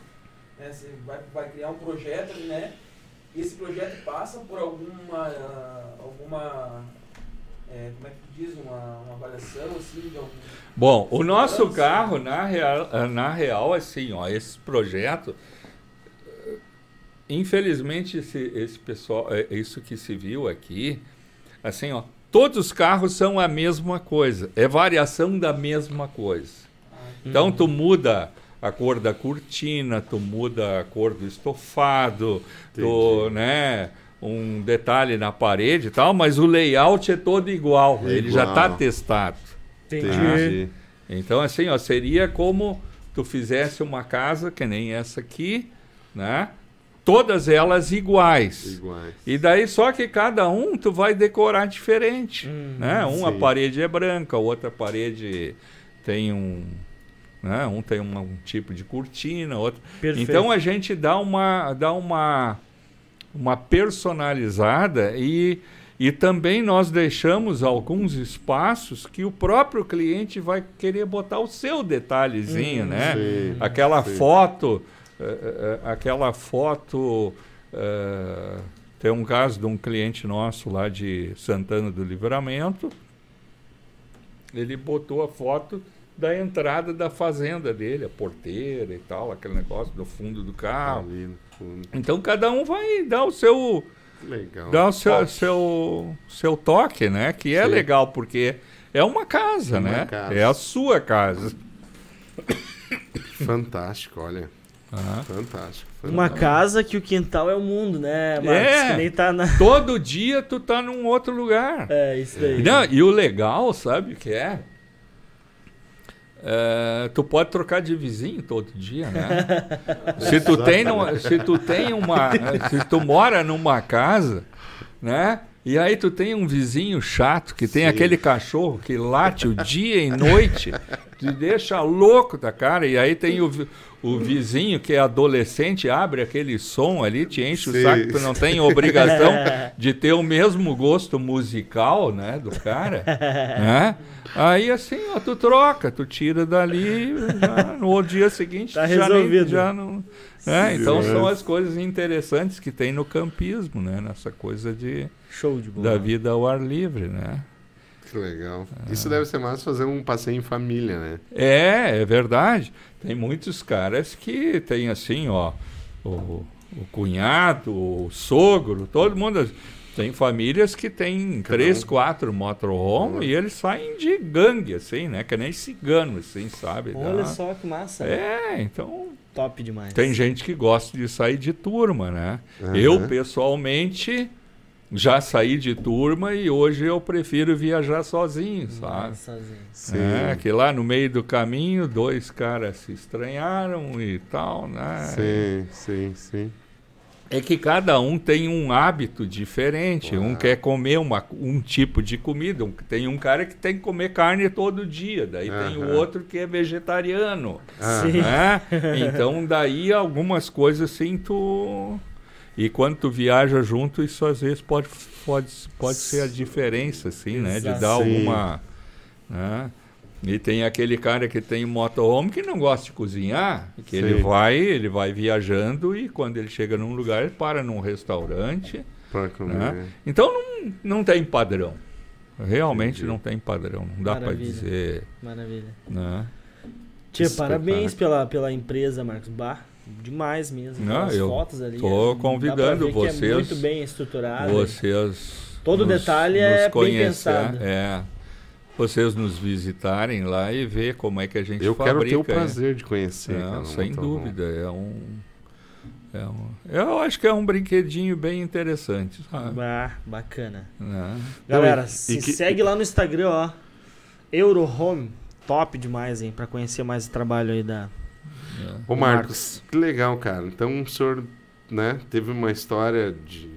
né? Você vai, vai criar um projeto, né? E esse projeto passa por alguma, alguma é, como é que diz, uma, uma avaliação, assim, de algum... Bom, o nosso plano, carro, assim, na real, na real, assim, ó, esse projeto, infelizmente, esse, esse pessoal, isso que se viu aqui, assim, ó, todos os carros são a mesma coisa. É variação da mesma coisa. Então, tu muda a cor da cortina, tu muda a cor do estofado, tu, né, um detalhe na parede e tal, mas o layout é todo igual. igual. Ele já está testado. Entendi. Entendi. Então, assim, ó, seria como tu fizesse uma casa, que nem essa aqui, né? Todas elas iguais. iguais. E daí só que cada um tu vai decorar diferente. Hum, né? Uma sim. parede é branca, a outra parede tem um... Né? Um tem um, um tipo de cortina, outro... Perfeito. Então a gente dá uma, dá uma, uma personalizada e, e também nós deixamos alguns espaços que o próprio cliente vai querer botar o seu detalhezinho, hum, né? Sim, aquela sim. foto... Aquela foto, uh, tem um caso de um cliente nosso lá de Santana do Livramento, ele botou a foto da entrada da fazenda dele, a porteira e tal, aquele negócio do fundo do carro. Ali no fundo. Então cada um vai dar o seu, legal. Dar o seu, seu, seu toque, né? Que é sim. legal, porque é uma casa, é uma né? casa. É a sua casa. Fantástico, olha. Ah. Fantástico, fantástico. Uma casa que o quintal é o mundo, né, Marcos? É, que nem tá na... todo dia tu tá num outro lugar. É, isso daí. Não, e o legal, sabe o que é? é? Tu pode trocar de vizinho todo dia, né? se, tu tem numa, se tu tem uma... Se tu mora numa casa, né? E aí tu tem um vizinho chato que tem sim. aquele cachorro que late o dia e noite, te deixa louco da cara, e aí tem o... o vizinho que é adolescente abre aquele som ali, te enche sim. o saco, tu não tem obrigação de ter o mesmo gosto musical, né, do cara, né? Aí assim, ó, tu troca, tu tira dali, já, no dia seguinte tá já, resolvido. Nem, já não... Né? Então são as coisas interessantes que tem no campismo, né, nessa coisa de, show de bola. Da vida ao ar livre, né? Que legal. Ah. Isso deve ser mais fazer um passeio em família, né? É, é verdade. Tem muitos caras que tem assim, ó, o, o cunhado, o sogro, todo mundo... Tem famílias que tem três, quatro motorhome uhum. e eles saem de gangue, assim, né? Que nem cigano, assim, sabe? Olha tá? só que massa. É, né? Então... Top demais. Tem gente que gosta de sair de turma, né? Uhum. Eu, pessoalmente... Já saí de turma e hoje eu prefiro viajar sozinho, sabe? Sozinho. Sim. É, que lá no meio do caminho, dois caras se estranharam e tal, né? Sim, sim, sim. É que cada um tem um hábito diferente. Uau. Um quer comer uma, um tipo de comida. Tem um cara que tem que comer carne todo dia. Daí uh-huh. tem o outro que é vegetariano. Uh-huh. Né? Então, daí algumas coisas assim, tu... E quando tu viaja junto, isso às vezes pode, pode, pode ser a diferença, assim, né? Exato. De dar alguma... Né? E tem aquele cara que tem motorhome que não gosta de cozinhar, que ele vai, ele vai viajando e quando ele chega num lugar, ele para num restaurante. Para comer. Né? Então não, não tem padrão. Realmente Entendi. Não tem padrão. Não dá para dizer. Maravilha. Né? Tia, parabéns pela, pela empresa, Marcos Bar. Demais mesmo. Não, as fotos ali. Estou convidando vocês. É muito bem estruturado. Vocês. Todo nos, detalhe nos é conhecer, bem pensado. É. Vocês nos visitarem lá e ver como é que a gente Eu fabrica. Eu quero ter o prazer é. de conhecer. Não, cara, sem dúvida. É um, é um. Eu acho que é um brinquedinho bem interessante. Sabe? Bah, bacana. É. Galera, e se que, segue lá no Instagram, ó. Eurohome. Top demais, hein? Para conhecer mais o trabalho aí da. Ô Marcos, Marcos, que legal, cara. Então o senhor, né, teve uma história de,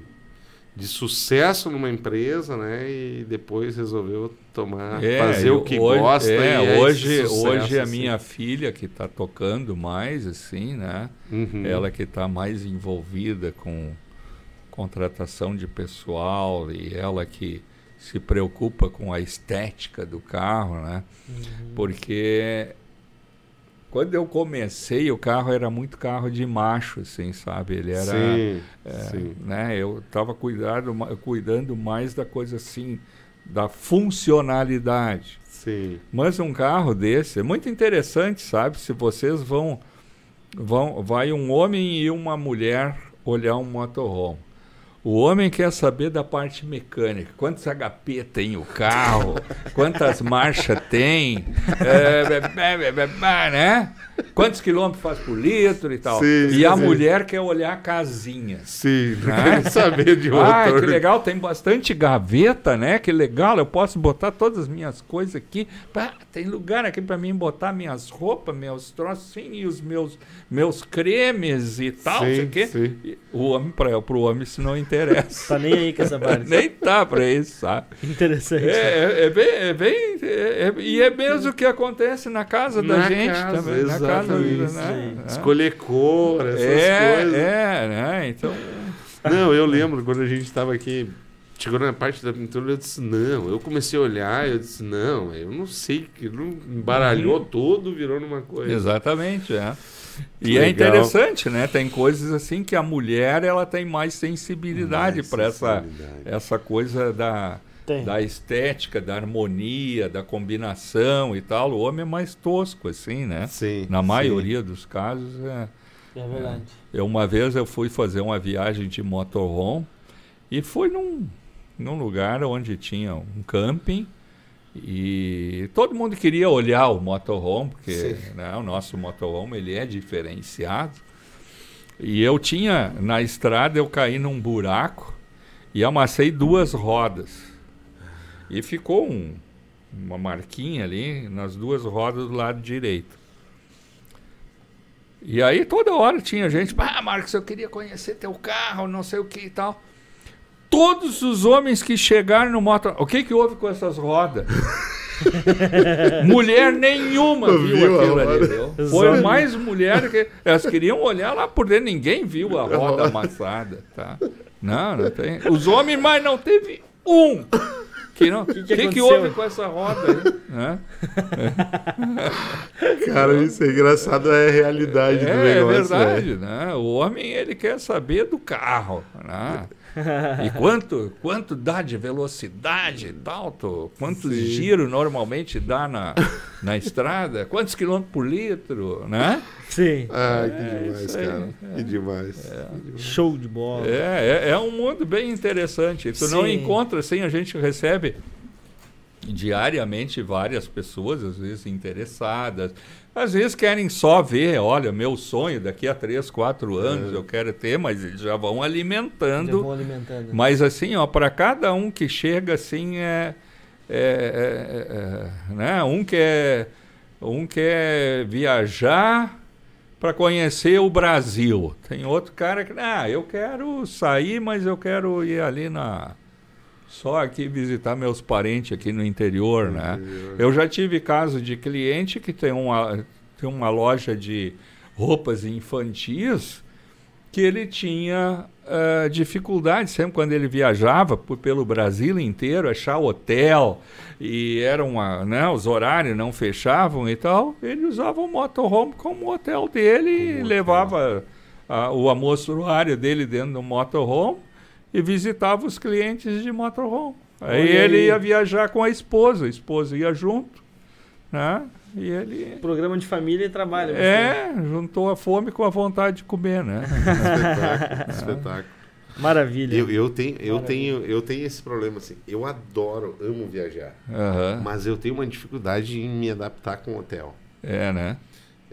de sucesso numa empresa, né, e depois resolveu tomar, é, fazer eu, o que hoje, gosta. É, e hoje, sucesso, hoje a assim. minha filha que está tocando mais, assim, né, uhum. ela que está mais envolvida com contratação de pessoal e ela que se preocupa com a estética do carro, né, uhum. porque... Quando eu comecei, o carro era muito carro de macho, assim, sabe? Ele era... Sim, é, sim. Né? Eu estava cuidado, cuidando mais da coisa, assim, da funcionalidade. Sim. Mas um carro desse é muito interessante, sabe? Se vocês vão... vão vai um homem e uma mulher olhar um motorhome. O homem quer saber da parte mecânica. Quantos H P tem o carro? Quantas marchas tem? É, né? Quantos quilômetros faz por litro e tal. Sim, e a sim. mulher quer olhar a casinha. Sim, né? Quer saber de motor. Ah, que legal, tem bastante gaveta, né? Que legal, eu posso botar todas as minhas coisas aqui. Pá, tem lugar aqui para mim botar minhas roupas, meus troços, sim, e os meus, meus cremes e tal. Sim, sim. E o homem, para o homem, isso não interessa. Tá nem aí com essa parte. Nem tá para isso, sabe? Interessante. É, é, é bem... É bem é, é, e é mesmo o que acontece na casa na da gente casa, também. Exato. Isso, né? é. Escolher cor, essas é, coisas. É, né? Então... Não, eu lembro quando a gente estava aqui, chegou na parte da pintura, eu disse, não, eu comecei a olhar, eu disse, não, eu não sei, que embaralhou uhum. tudo, virou numa coisa. Exatamente, é. E legal. É interessante, né? Tem coisas assim que a mulher, ela tem mais sensibilidade para essa, essa coisa da... Tem. Da estética, da harmonia, da combinação e tal. O homem é mais tosco, assim, né? Sim, Na maioria sim. dos casos. É, é verdade. É. Eu, uma vez eu fui fazer uma viagem de motorhome e fui num, num lugar onde tinha um camping e todo mundo queria olhar o motorhome, porque né, o nosso motorhome ele é diferenciado. E eu tinha, na estrada, eu caí num buraco e amassei duas rodas. E ficou um, uma marquinha ali nas duas rodas do lado direito. E aí toda hora tinha gente... Ah, Marcos, eu queria conhecer teu carro, não sei o que e tal. Todos os homens que chegaram no motor... O que que houve com essas rodas? Mulher nenhuma não viu, viu aquilo ali, viu? Foi mais mulher que... Elas queriam olhar lá por dentro, ninguém viu a roda amassada, tá? Não, não tem... Os homens, mas não teve um... Que não. Que que, que, que houve com essa roda? Né? Cara, isso é engraçado, é a realidade é, do negócio. É verdade, né? Né? O homem, ele quer saber do carro, né? E quanto, quanto dá de velocidade e tal, quantos giros normalmente dá na, na estrada, quantos quilômetros por litro, né? Sim. Ah, que demais, é, cara. É. Que demais. É. Show de bola. É, é, é um mundo bem interessante. Tu Sim. não encontra assim, a gente recebe diariamente várias pessoas, às vezes interessadas, às vezes querem só ver, olha, meu sonho daqui a três, quatro anos é. eu quero ter, mas eles já vão alimentando. Já vão alimentando. Mas assim, ó, para cada um que chega assim, é, é, é, é né? um, quer, um quer viajar para conhecer o Brasil. Tem outro cara que, ah, eu quero sair, mas eu quero ir ali na... Só aqui visitar meus parentes aqui no interior, né? Eu já tive caso de cliente que tem uma, tem uma loja de roupas infantis que ele tinha uh, dificuldade, sempre quando ele viajava por, pelo Brasil inteiro, achar hotel, e era uma, né, os horários não fechavam e tal, ele usava o motorhome como hotel dele, como levava a, o almoço-horário dele dentro do motorhome, e visitava os clientes de motorhome. Aí ele ia viajar com a esposa, a esposa ia junto, né? E ele... Programa de família e trabalho. É, você. Juntou a fome com a vontade de comer, né? Espetáculo, espetáculo. Maravilha. Eu, eu, tenho, eu, Maravilha. Tenho, eu tenho esse problema, assim, eu adoro, amo viajar, uhum. mas eu tenho uma dificuldade em me adaptar com o hotel. É, né?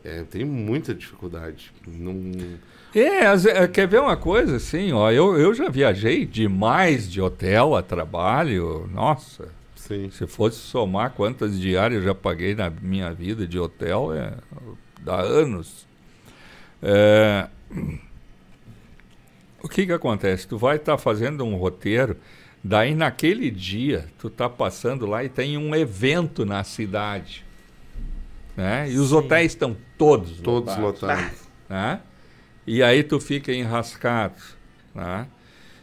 É, eu tenho muita dificuldade. Não... É, quer ver uma coisa assim, ó, eu, eu já viajei demais de hotel a trabalho, nossa, Sim. se fosse somar quantas diárias eu já paguei na minha vida de hotel, é, dá anos. É, o que que acontece? Tu vai estar tá fazendo um roteiro, daí naquele dia tu tá passando lá e tem um evento na cidade, né? E os Sim. hotéis estão todos Todos lotados, lotados. Né? E aí tu fica enrascado, né?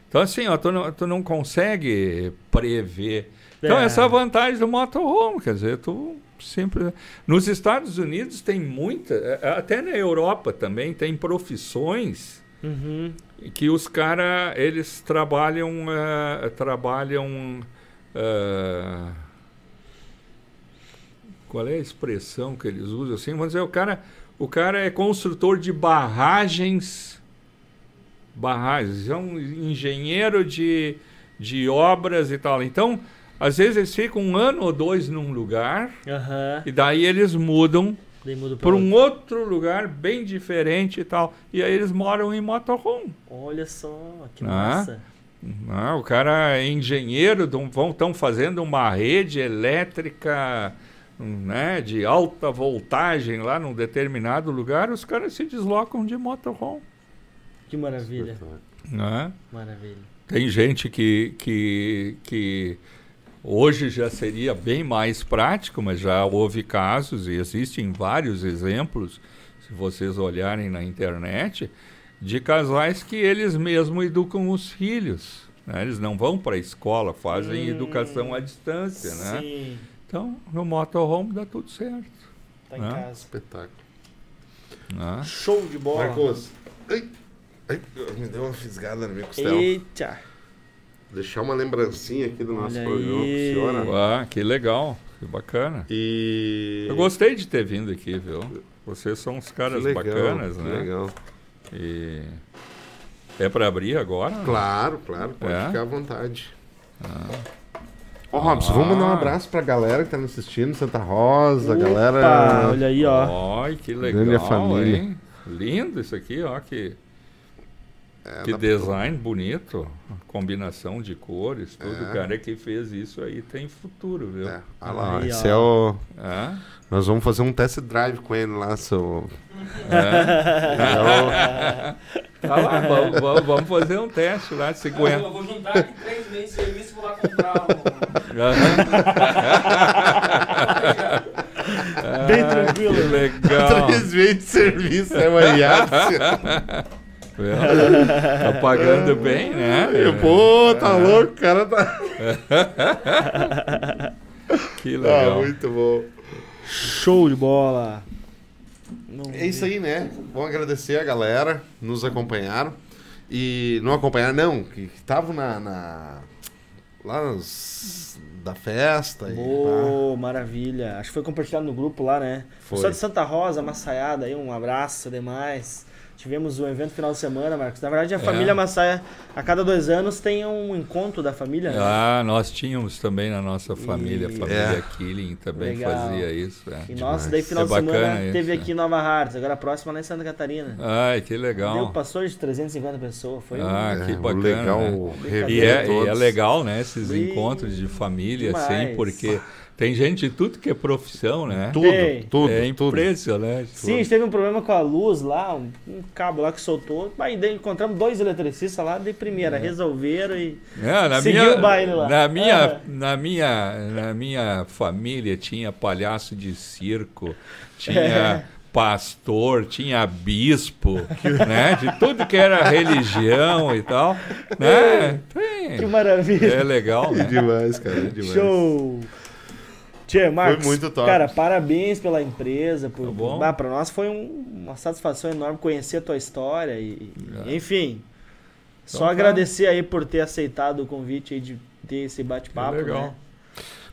Então assim, ó, tu, não, tu não consegue prever. Então é. essa é a vantagem do motorhome, quer dizer, tu sempre... Nos Estados Unidos tem muita, até na Europa também, tem profissões uhum. que os caras, eles trabalham, uh, trabalham... Uh, qual é a expressão que eles usam assim? Vamos dizer, o cara... O cara é construtor de barragens, barragens, é um engenheiro de, de obras e tal. Então, às vezes eles ficam um ano ou dois num lugar uhum. e daí eles mudam para um outro lugar bem diferente e tal. E aí eles moram em motorhome. Olha só, que ah, massa. Ah, o cara é engenheiro, estão fazendo uma rede elétrica... Né, de alta voltagem lá num determinado lugar, os caras se deslocam de motorhome. Que maravilha. Né? Maravilha. Tem gente que, que, que hoje já seria bem mais prático, mas já houve casos, e existem vários exemplos, se vocês olharem na internet, de casais que eles mesmos educam os filhos. Né? Eles não vão para a escola, fazem hum, educação à distância. Sim. Né? Então, no motorhome dá tudo certo. Tá em né? casa. Espetáculo. Né? Show de bola. Marcos. Ai, ai, me deu uma fisgada na minha costela. Eita. Vou deixar uma lembrancinha aqui do nosso Olha programa para a senhora. Ah, que legal. Que bacana. E... Eu gostei de ter vindo aqui, viu? Vocês são uns caras legal, bacanas, né? Legal. E... É para abrir agora? Claro, claro. Pode é? ficar à vontade. Ah. Ó, oh, Robson, ah. vamos mandar um abraço pra galera que tá me assistindo, Santa Rosa, Opa, galera... Olha aí, ó. Ai, que legal, família. Hein? Lindo isso aqui, ó, que, é, que design pra... bonito, combinação de cores, tudo. O é. cara que fez isso aí tem futuro, viu? É. Olha lá, aí, esse ó. é o... É? Nós vamos fazer um test drive com ele lá, seu... É. É o... Tá lá, vamos, vamos fazer um teste lá de cinquenta. Eu vou juntar aqui três meses de serviço e vou lá comprar um... bem tranquilo. Que legal. Três vezes de serviço, né, Mariado? Tá pagando bem, né? Eu, pô, tá ah. louco, o cara tá... Que legal. Ah, muito bom. Show de bola. Não é isso aí, né? Vamos agradecer a galera, nos acompanharam. E não acompanharam, não, que estavam na, na... lá nos... da festa. Ô, oh, maravilha. Acho que foi compartilhado no grupo lá, né? Foi. Só de Santa Rosa, Massaiada, aí um abraço demais. Tivemos um evento final de semana, Marcos. Na verdade, a é. família Massaia, a cada dois anos, tem um encontro da família. Né? Ah, nós tínhamos também na nossa família. A e... família é. Killing também Legal. Fazia isso. É. E nossa, daí final é de semana isso, teve é. aqui em Nova Hartz. Agora a próxima lá em Santa Catarina. Ai, que legal. Deu, passou de trezentas e cinquenta pessoas. Foi ah, um... que é, bacana. Legal, né? e, é, e é legal, né? Esses e... encontros de família, demais. Assim, porque... Tem gente de tudo que é profissão, né? Tudo, Tem. tudo. É impressionante. Tudo. Sim, teve um problema com a luz lá, um, um cabo lá que soltou. Aí encontramos dois eletricistas lá de primeira, é. resolveram e é, na seguiu minha, o baile lá. Na minha, é. na, minha, na minha família tinha palhaço de circo, tinha... É. pastor, tinha bispo, né? De tudo que era religião e tal, né? Tem. Que maravilha. É legal, né? É demais, cara, é demais. Show! Tchê, Marcos, foi muito top. Cara, parabéns pela empresa. Por, tá bom? Ah, pra nós foi um, uma satisfação enorme conhecer a tua história. E, é. e, enfim, então, só tá. agradecer aí por ter aceitado o convite aí de ter esse bate-papo. Legal. Né?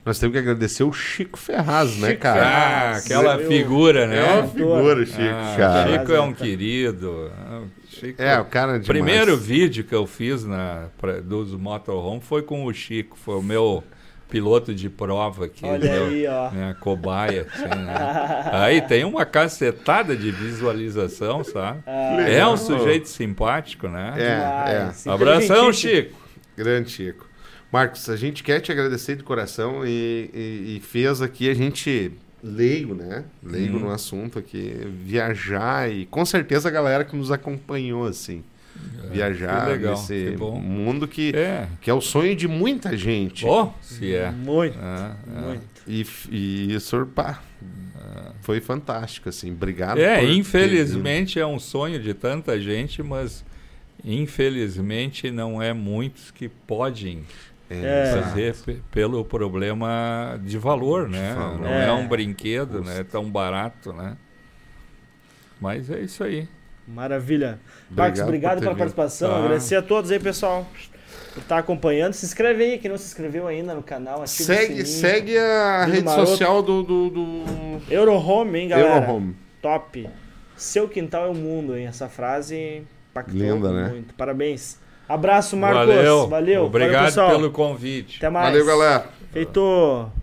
Nós temos que agradecer o Chico Ferraz, Chico né, cara? Ferraz, ah, aquela eu, figura, né? É uma figura, Chico. Ah, cara. Chico é um querido. Chico... É, o cara é demais. Primeiro vídeo que eu fiz na, pra, dos motorhome foi com o Chico. Foi o meu... piloto de prova aqui, Olha meu, aí, ó. Né, cobaia, assim, né? Aí tem uma cacetada de visualização, sabe? Ah, é um sujeito simpático, né? É, é. é. Abração, Chico. Grande Chico. Marcos, a gente quer te agradecer de coração e, e, e fez aqui a gente leigo, né? Leigo hum. no assunto aqui, viajar e com certeza a galera que nos acompanhou, assim. Viajar legal, nesse que mundo que é. que é o sonho de muita gente. Oh, se é. Muito, ah, muito. Ah. E, e isso pá, ah. foi fantástico, assim. Obrigado. É, por infelizmente ter... é um sonho de tanta gente, mas infelizmente não é muitos que podem é. fazer p- pelo problema de valor, né? Fala. Não é, é um brinquedo, Poxa. né? Tão barato, né? Mas é isso aí. Maravilha. Marcos, obrigado, obrigado pela vindo. participação. Ah. Agradecer a todos aí, pessoal, por estar acompanhando. Se inscreve aí, que não se inscreveu ainda no canal. Segue, segue a rede maroto. social do, do, do... Eurohome, hein, galera? Eurohome. Top. Seu quintal é o mundo, hein? Essa frase impactou Linda, né? muito. Parabéns. Abraço, Marcos. Valeu. Valeu. Obrigado Valeu, pelo convite. Até mais. Valeu, galera. Feito.